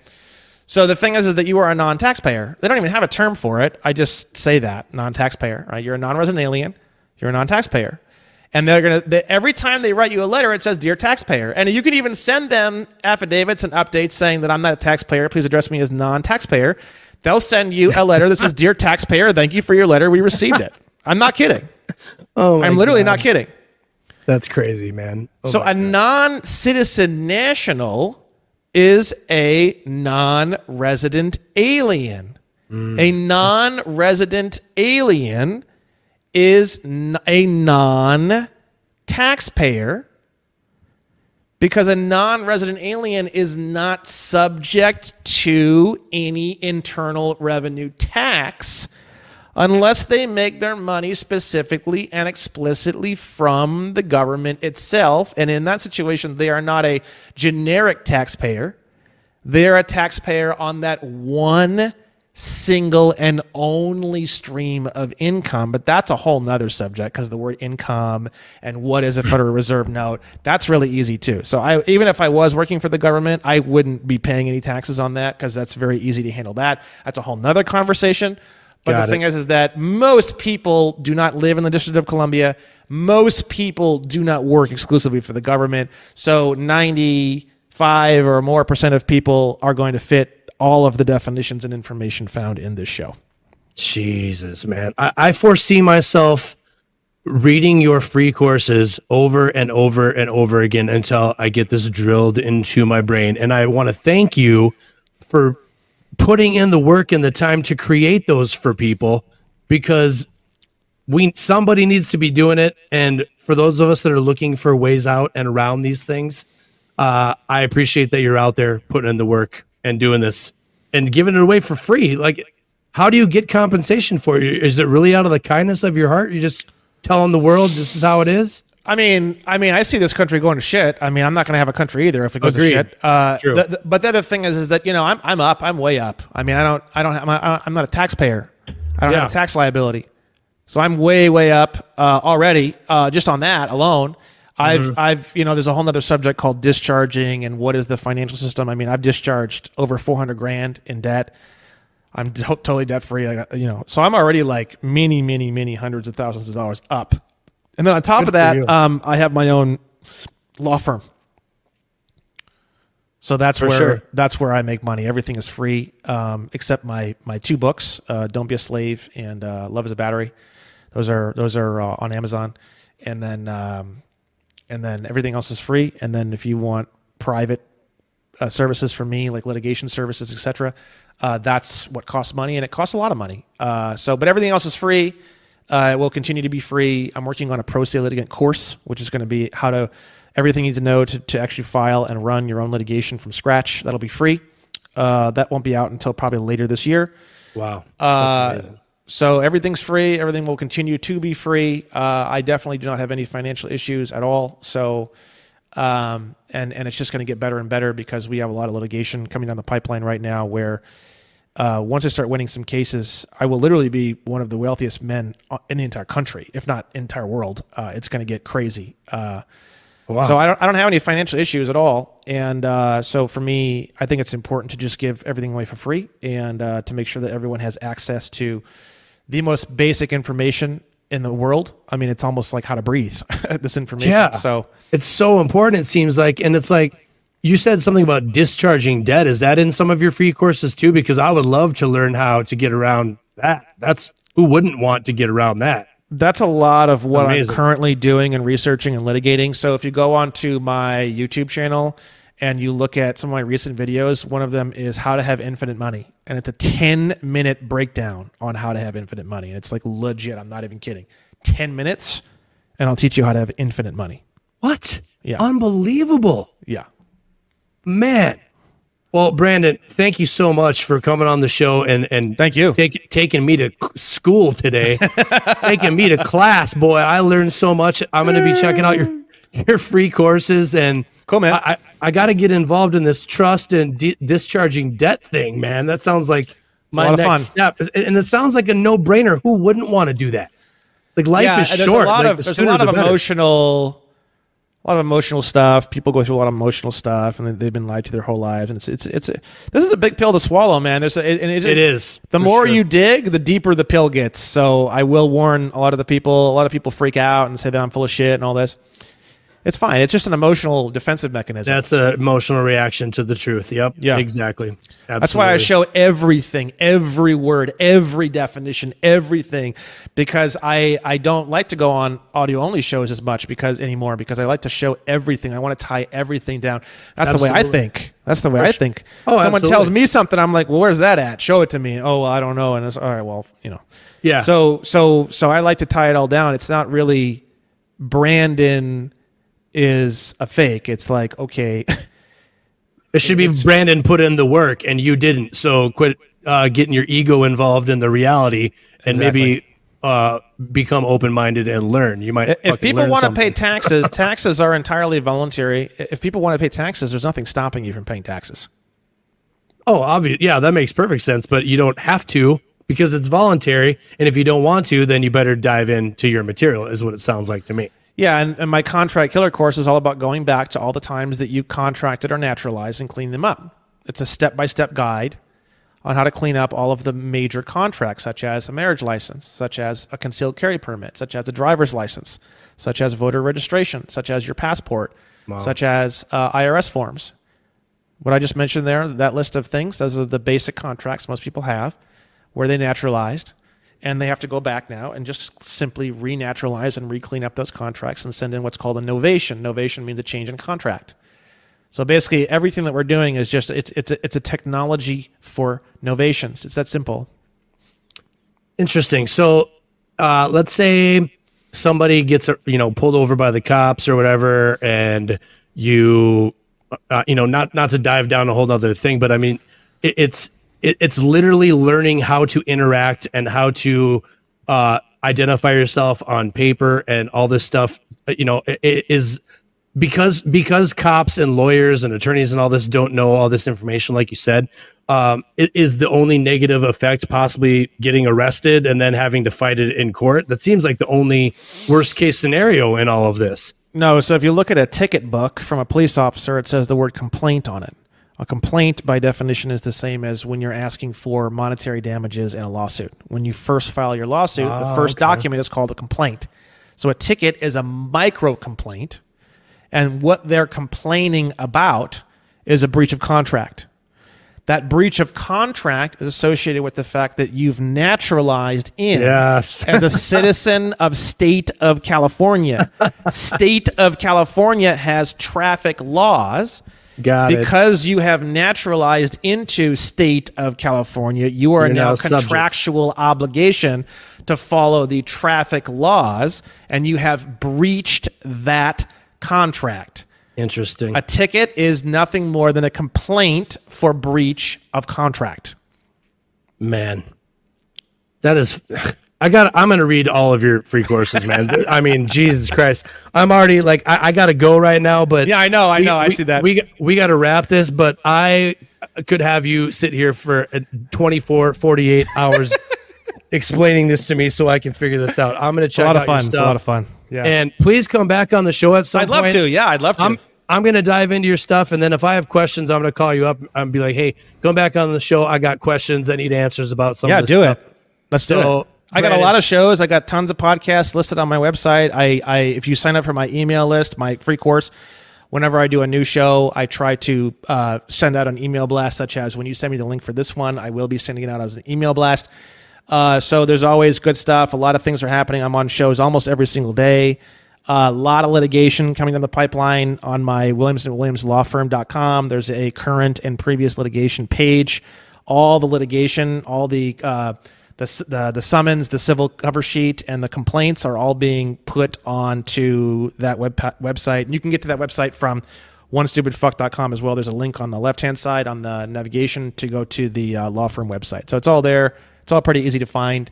So the thing is is that you are a non-taxpayer. They don't even have a term for it. I just say that, non-taxpayer, right? You're a non-resident alien. You're a non-taxpayer. And they're gonna they, every time they write you a letter, it says, "Dear taxpayer." And you can even send them affidavits and updates saying that I'm not a taxpayer. Please address me as non-taxpayer. They'll send you a letter that says, "Dear taxpayer, thank you for your letter. We received it." I'm not kidding. Oh, my I'm literally God. not kidding. That's crazy, man. Oh so a non-citizen national is a non-resident alien. Mm. A non-resident alien is a non-taxpayer, because a non-resident alien is not subject to any internal revenue tax unless they make their money specifically and explicitly from the government itself. And in that situation, they are not a generic taxpayer. They're a taxpayer on that one single and only stream of income. But that's a whole nother subject, because the word income and what is a Federal Reserve note, that's really easy too. So I, even if I was working for the government, I wouldn't be paying any taxes on that, because that's very easy to handle that. That's a whole nother conversation. But Got the thing it. is, is that most people do not live in the District of Columbia. Most people do not work exclusively for the government. So ninety-five or more percent of people are going to fit all of the definitions and information found in this show. Jesus, man. I, I foresee myself reading your free courses over and over and over again until I get this drilled into my brain. And I want to thank you for putting in the work and the time to create those for people, because we somebody needs to be doing it. And for those of us that are looking for ways out and around these things, uh, I appreciate that you're out there putting in the work and doing this and giving it away for free. Like, how do you get compensation for it? Is it really out of the kindness of your heart? You're just telling the world this is how it is? I mean, I mean, I see this country going to shit. I mean, I'm not going to have a country either if it goes Agreed. to shit. Uh, True. The, the, but the other thing is, is that, you know, I'm, I'm up, I'm way up. I mean, I don't, I don't, I'm, I'm not a taxpayer. I don't yeah. have a tax liability. So I'm way, way up uh, already uh, just on that alone. I've, mm-hmm. I've, you know, there's a whole nother subject called discharging and what is the financial system. I mean, I've discharged over four hundred grand in debt. I'm t- totally debt free. I got, you know, so I'm already like many, many, many hundreds of thousands of dollars up. And then on top Good of that, um, I have my own law firm. So that's For where sure. that's where I make money. Everything is free, um, except my my two books, uh, "Don't Be a Slave" and uh, "Love Is a Battery." Those are those are uh, on Amazon, and then um, and then everything else is free. And then if you want private uh, services from me, like litigation services, et cetera, uh, that's what costs money, and it costs a lot of money. Uh, so, but everything else is free. Uh, it will continue to be free. I'm working on a pro se litigant course, which is going to be how to everything you need to know to, to actually file and run your own litigation from scratch. That'll be free. Uh, that won't be out until probably later this year. Wow. Uh, so everything's free. Everything will continue to be free. Uh, I definitely do not have any financial issues at all. So, um, and, and it's just going to get better and better because we have a lot of litigation coming down the pipeline right now where, uh, once I start winning some cases, I will literally be one of the wealthiest men in the entire country, if not entire world. Uh, it's going to get crazy. Uh, Wow. So I don't, I don't have any financial issues at all. And uh, so for me, I think it's important to just give everything away for free and uh, to make sure that everyone has access to the most basic information in the world. I mean, it's almost like how to breathe, this information. Yeah. So it's so important, it seems like. And it's like you said something about discharging debt. Is that in some of your free courses too? Because I would love to learn how to get around that. That's who wouldn't want to get around that? That's a lot of what Amazing. I'm currently doing and researching and litigating. So if you go onto my YouTube channel and you look at some of my recent videos, one of them is how to have infinite money. And it's a ten minute breakdown on how to have infinite money. And it's like legit. I'm not even kidding. ten minutes and I'll teach you how to have infinite money. What? Yeah. Unbelievable. Yeah. Man. Well, Brandon, thank you so much for coming on the show and, and thank you. Take, taking me to school today, taking me to class, boy. I learned so much. I'm going to be checking out your, your free courses and cool, man. I, I, I got to get involved in this trust and di- discharging debt thing, man. That sounds like my next step. And it sounds like a no brainer. Who wouldn't want to do that? Like life yeah, is short. Like of, the there's a lot the of better. emotional A lot of emotional stuff. People go through a lot of emotional stuff, and they've been lied to their whole lives. And it's it's it's a, this is a big pill to swallow, man. There's a, and it, it is. The more sure. you dig, the deeper the pill gets. So I will warn a lot of the people. A lot of people freak out and say that I'm full of shit and all this. It's fine. It's just an emotional defensive mechanism. That's an emotional reaction to the truth. Yep. Yeah. Exactly. Absolutely. That's why I show everything, every word, every definition, everything, because I, I don't like to go on audio-only shows as much because anymore because I like to show everything. I want to tie everything down. That's absolutely. the way I think. That's the way I think. Oh, Someone absolutely. tells me something, I'm like, well, where's that at? Show it to me. Oh, well, I don't know. And it's all right, well, you know. Yeah. So so so I like to tie it all down. It's not really Brandon is a fake. It's like, okay, it should be Brandon put in the work and you didn't, so quit uh getting your ego involved in the reality and exactly. maybe uh become open-minded and learn. You might if people want to pay taxes taxes are entirely voluntary. If people want to pay taxes, there's nothing stopping you from paying taxes. Oh, obvious. Yeah, that makes perfect sense. But you don't have to, because it's voluntary, and if you don't want to, then you better dive into your material, is what it sounds like to me. Yeah, and, and my Contract Killer course is all about going back to all the times that you contracted or naturalized and clean them up. It's a step-by-step guide on how to clean up all of the major contracts, such as a marriage license, such as a concealed carry permit, such as a driver's license, such as voter registration, such as your passport, wow. such as uh, I R S forms. What I just mentioned there, that list of things, those are the basic contracts most people have, where they naturalized. And they have to go back now and just simply renaturalize and re-clean up those contracts and send in what's called a novation. Novation means a change in contract. So basically, everything that we're doing is just it's it's a, it's a technology for novations. It's that simple. Interesting. So uh, let's say somebody gets you know pulled over by the cops or whatever, and you uh, you know not not to dive down a whole other thing, but I mean it, it's. It's literally learning how to interact and how to uh, identify yourself on paper and all this stuff. You know, it is because because cops and lawyers and attorneys and all this don't know all this information, like you said. Um, it is the only negative effect, possibly getting arrested and then having to fight it in court. That seems like the only worst case scenario in all of this. No, so if you look at a ticket book from a police officer, it says the word complaint on it. A complaint, by definition, is the same as when you're asking for monetary damages in a lawsuit. When you first file your lawsuit, oh, the first okay. document is called a complaint. So a ticket is a micro-complaint, and what they're complaining about is a breach of contract. That breach of contract is associated with the fact that you've naturalized in yes. as a citizen of State of California. State of California has traffic laws. Got because it. Because you have naturalized into State of California, you are You're now, now contractual subject. obligation to follow the traffic laws, and you have breached that contract. Interesting. A ticket is nothing more than a complaint for breach of contract. Man, that is... I got. I'm gonna read all of your free courses, man. I mean, Jesus Christ! I'm already like, I, I gotta go right now. But yeah, I know, I we, know, I we, see that. We we gotta wrap this, but I could have you sit here for twenty-four, forty-eight hours explaining this to me so I can figure this out. I'm gonna check out your stuff. It's a lot of fun. Yeah, and please come back on the show at some point. I'd love to. Yeah, I'd love to. I'm, I'm going to dive into your stuff, and then if I have questions, I'm going to call you up and be like, hey, come back on the show. I got questions. I need answers about some of this stuff. Yeah, do it. Let's do it. I got a lot of shows. I got tons of podcasts listed on my website. I, I, if you sign up for my email list, my free course, whenever I do a new show, I try to uh, send out an email blast, such as when you send me the link for this one, I will be sending it out as an email blast. Uh, so there's always good stuff. A lot of things are happening. I'm on shows almost every single day. A uh, lot of litigation coming down the pipeline on my Williams and Williams Law Firm dot com. There's a current and previous litigation page. All the litigation, all the, uh, the the the summons, the civil cover sheet, and the complaints are all being put onto that web website. And you can get to that website from one stupid fuck dot com as well. There's a link on the left hand side on the navigation to go to the uh, law firm website. So it's all there. It's all pretty easy to find.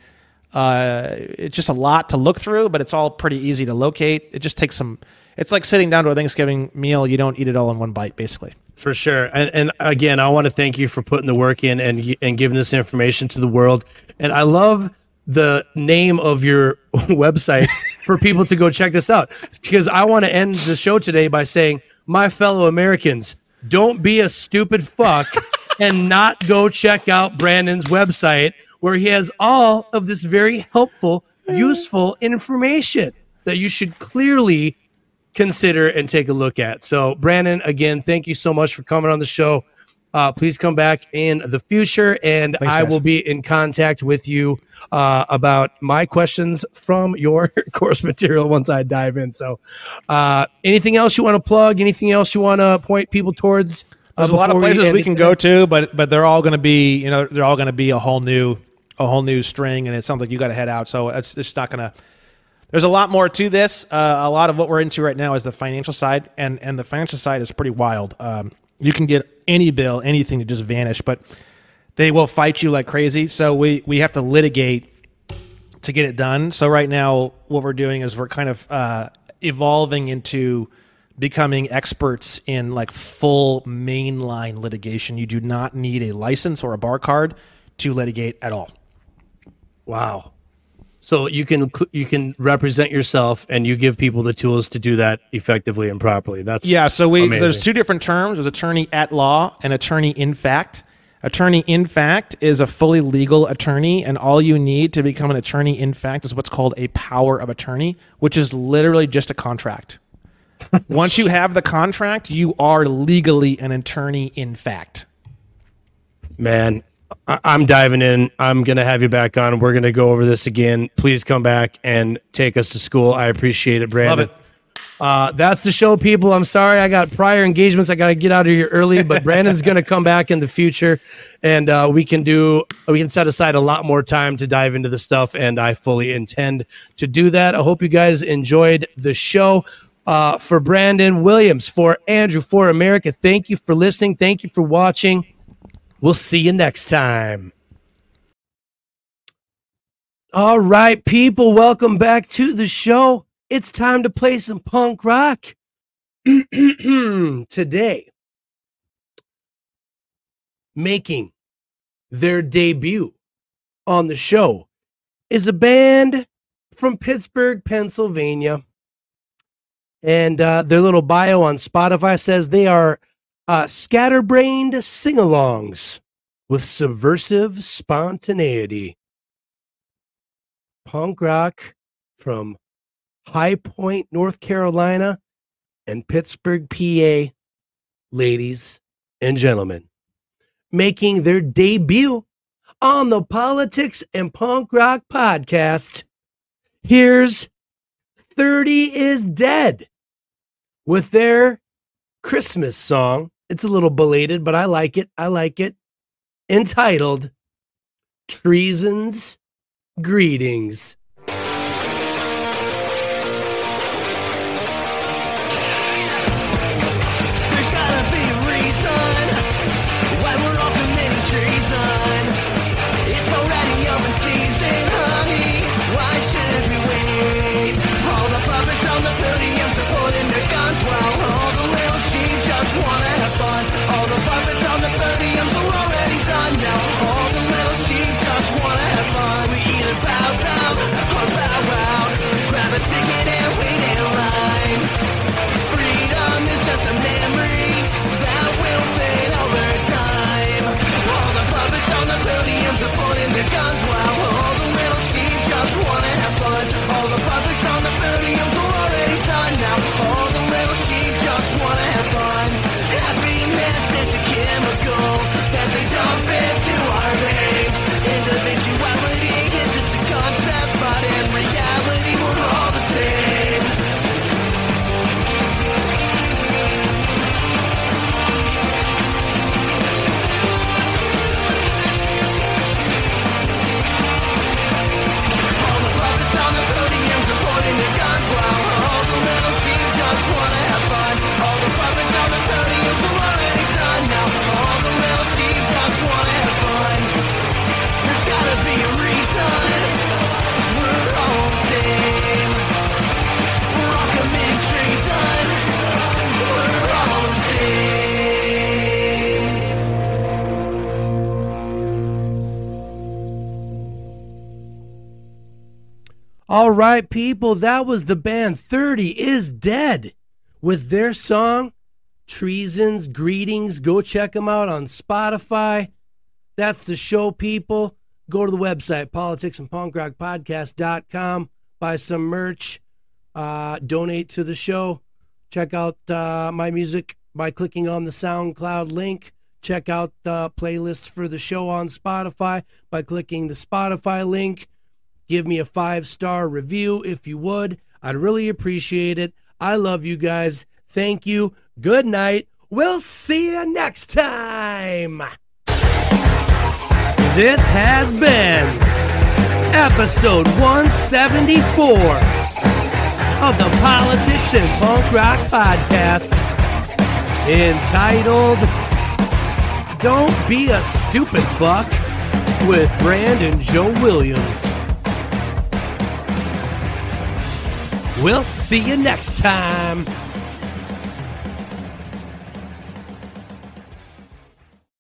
Uh, it's just a lot to look through, but it's all pretty easy to locate. It just takes some, it's like sitting down to a Thanksgiving meal. You don't eat it all in one bite, basically. For sure. And, and again, I want to thank you for putting the work in and, and giving this information to the world. And I love the name of your website for people to go check this out, because I want to end the show today by saying, my fellow Americans, don't be a stupid fuck and not go check out Brandon's website, where he has all of this very helpful, useful information that you should clearly consider and take a look at. So, Brandon, again, thank you so much for coming on the show. Uh, please come back in the future, and Thanks, I guys. will be in contact with you uh, about my questions from your course material once I dive in. So, uh, anything else you want to plug? Anything else you want to point people towards? Uh, There's a lot of places we, we can go to, but but they're all going to be, you know, they're all going to be a whole new. a whole new string, and it sounds like you got to head out. So it's, it's not going to, there's a lot more to this. Uh, a lot of what we're into right now is the financial side, and, and the financial side is pretty wild. Um, you can get any bill, anything to just vanish, but they will fight you like crazy. So we, we have to litigate to get it done. So right now what we're doing is we're kind of uh, evolving into becoming experts in like full mainline litigation. You do not need a license or a bar card to litigate at all. Wow. So you can you can represent yourself, and you give people the tools to do that effectively and properly. That's yeah. So we so there's two different terms. There's attorney at law and attorney in fact. Attorney in fact is a fully legal attorney, and all you need to become an attorney in fact is what's called a power of attorney, which is literally just a contract. Once you have the contract, you are legally an attorney in fact. Man. I'm diving in. I'm going to have you back on. We're going to go over this again. Please come back and take us to school. I appreciate it, Brandon. Love it. Uh, that's the show, people. I'm sorry. I got prior engagements. I got to get out of here early, but Brandon's going to come back in the future, and uh, we can do, we can set aside a lot more time to dive into the stuff. And I fully intend to do that. I hope you guys enjoyed the show. Uh, for Brandon Williams, for Andrew, for America, thank you for listening. Thank you for watching. We'll see you next time. All right, people, welcome back to the show. It's time to play some punk rock. Today, making their debut on the show is a band from Pittsburgh, Pennsylvania. And uh, their little bio on Spotify says they are Uh, scatterbrained sing-alongs with subversive spontaneity. Punk rock from High Point, North Carolina, and Pittsburgh, P A, ladies and gentlemen, making their debut on the Politics and Punk Rock Podcast. Here's thirty is Dead with their Christmas song, It's a little belated, but I like it. I like it. Entitled Treason's Greetings. All right, people, that was the band thirty is Dead with their song, Treason's Greetings. Go check them out on Spotify. That's the show, people. Go to the website, politics and punk rock podcast dot com. Buy some merch. Uh, donate to the show. Check out uh, my music by clicking on the SoundCloud link. Check out the playlist for the show on Spotify by clicking the Spotify link. Give me a five-star review if you would. I'd really appreciate it. I love you guys. Thank you. Good night. We'll see you next time. This has been episode one seventy-four of the Politics and Punk Rock Podcast, entitled Don't Be a Stupid Fuck with Brandon Joe Williams. We'll see you next time.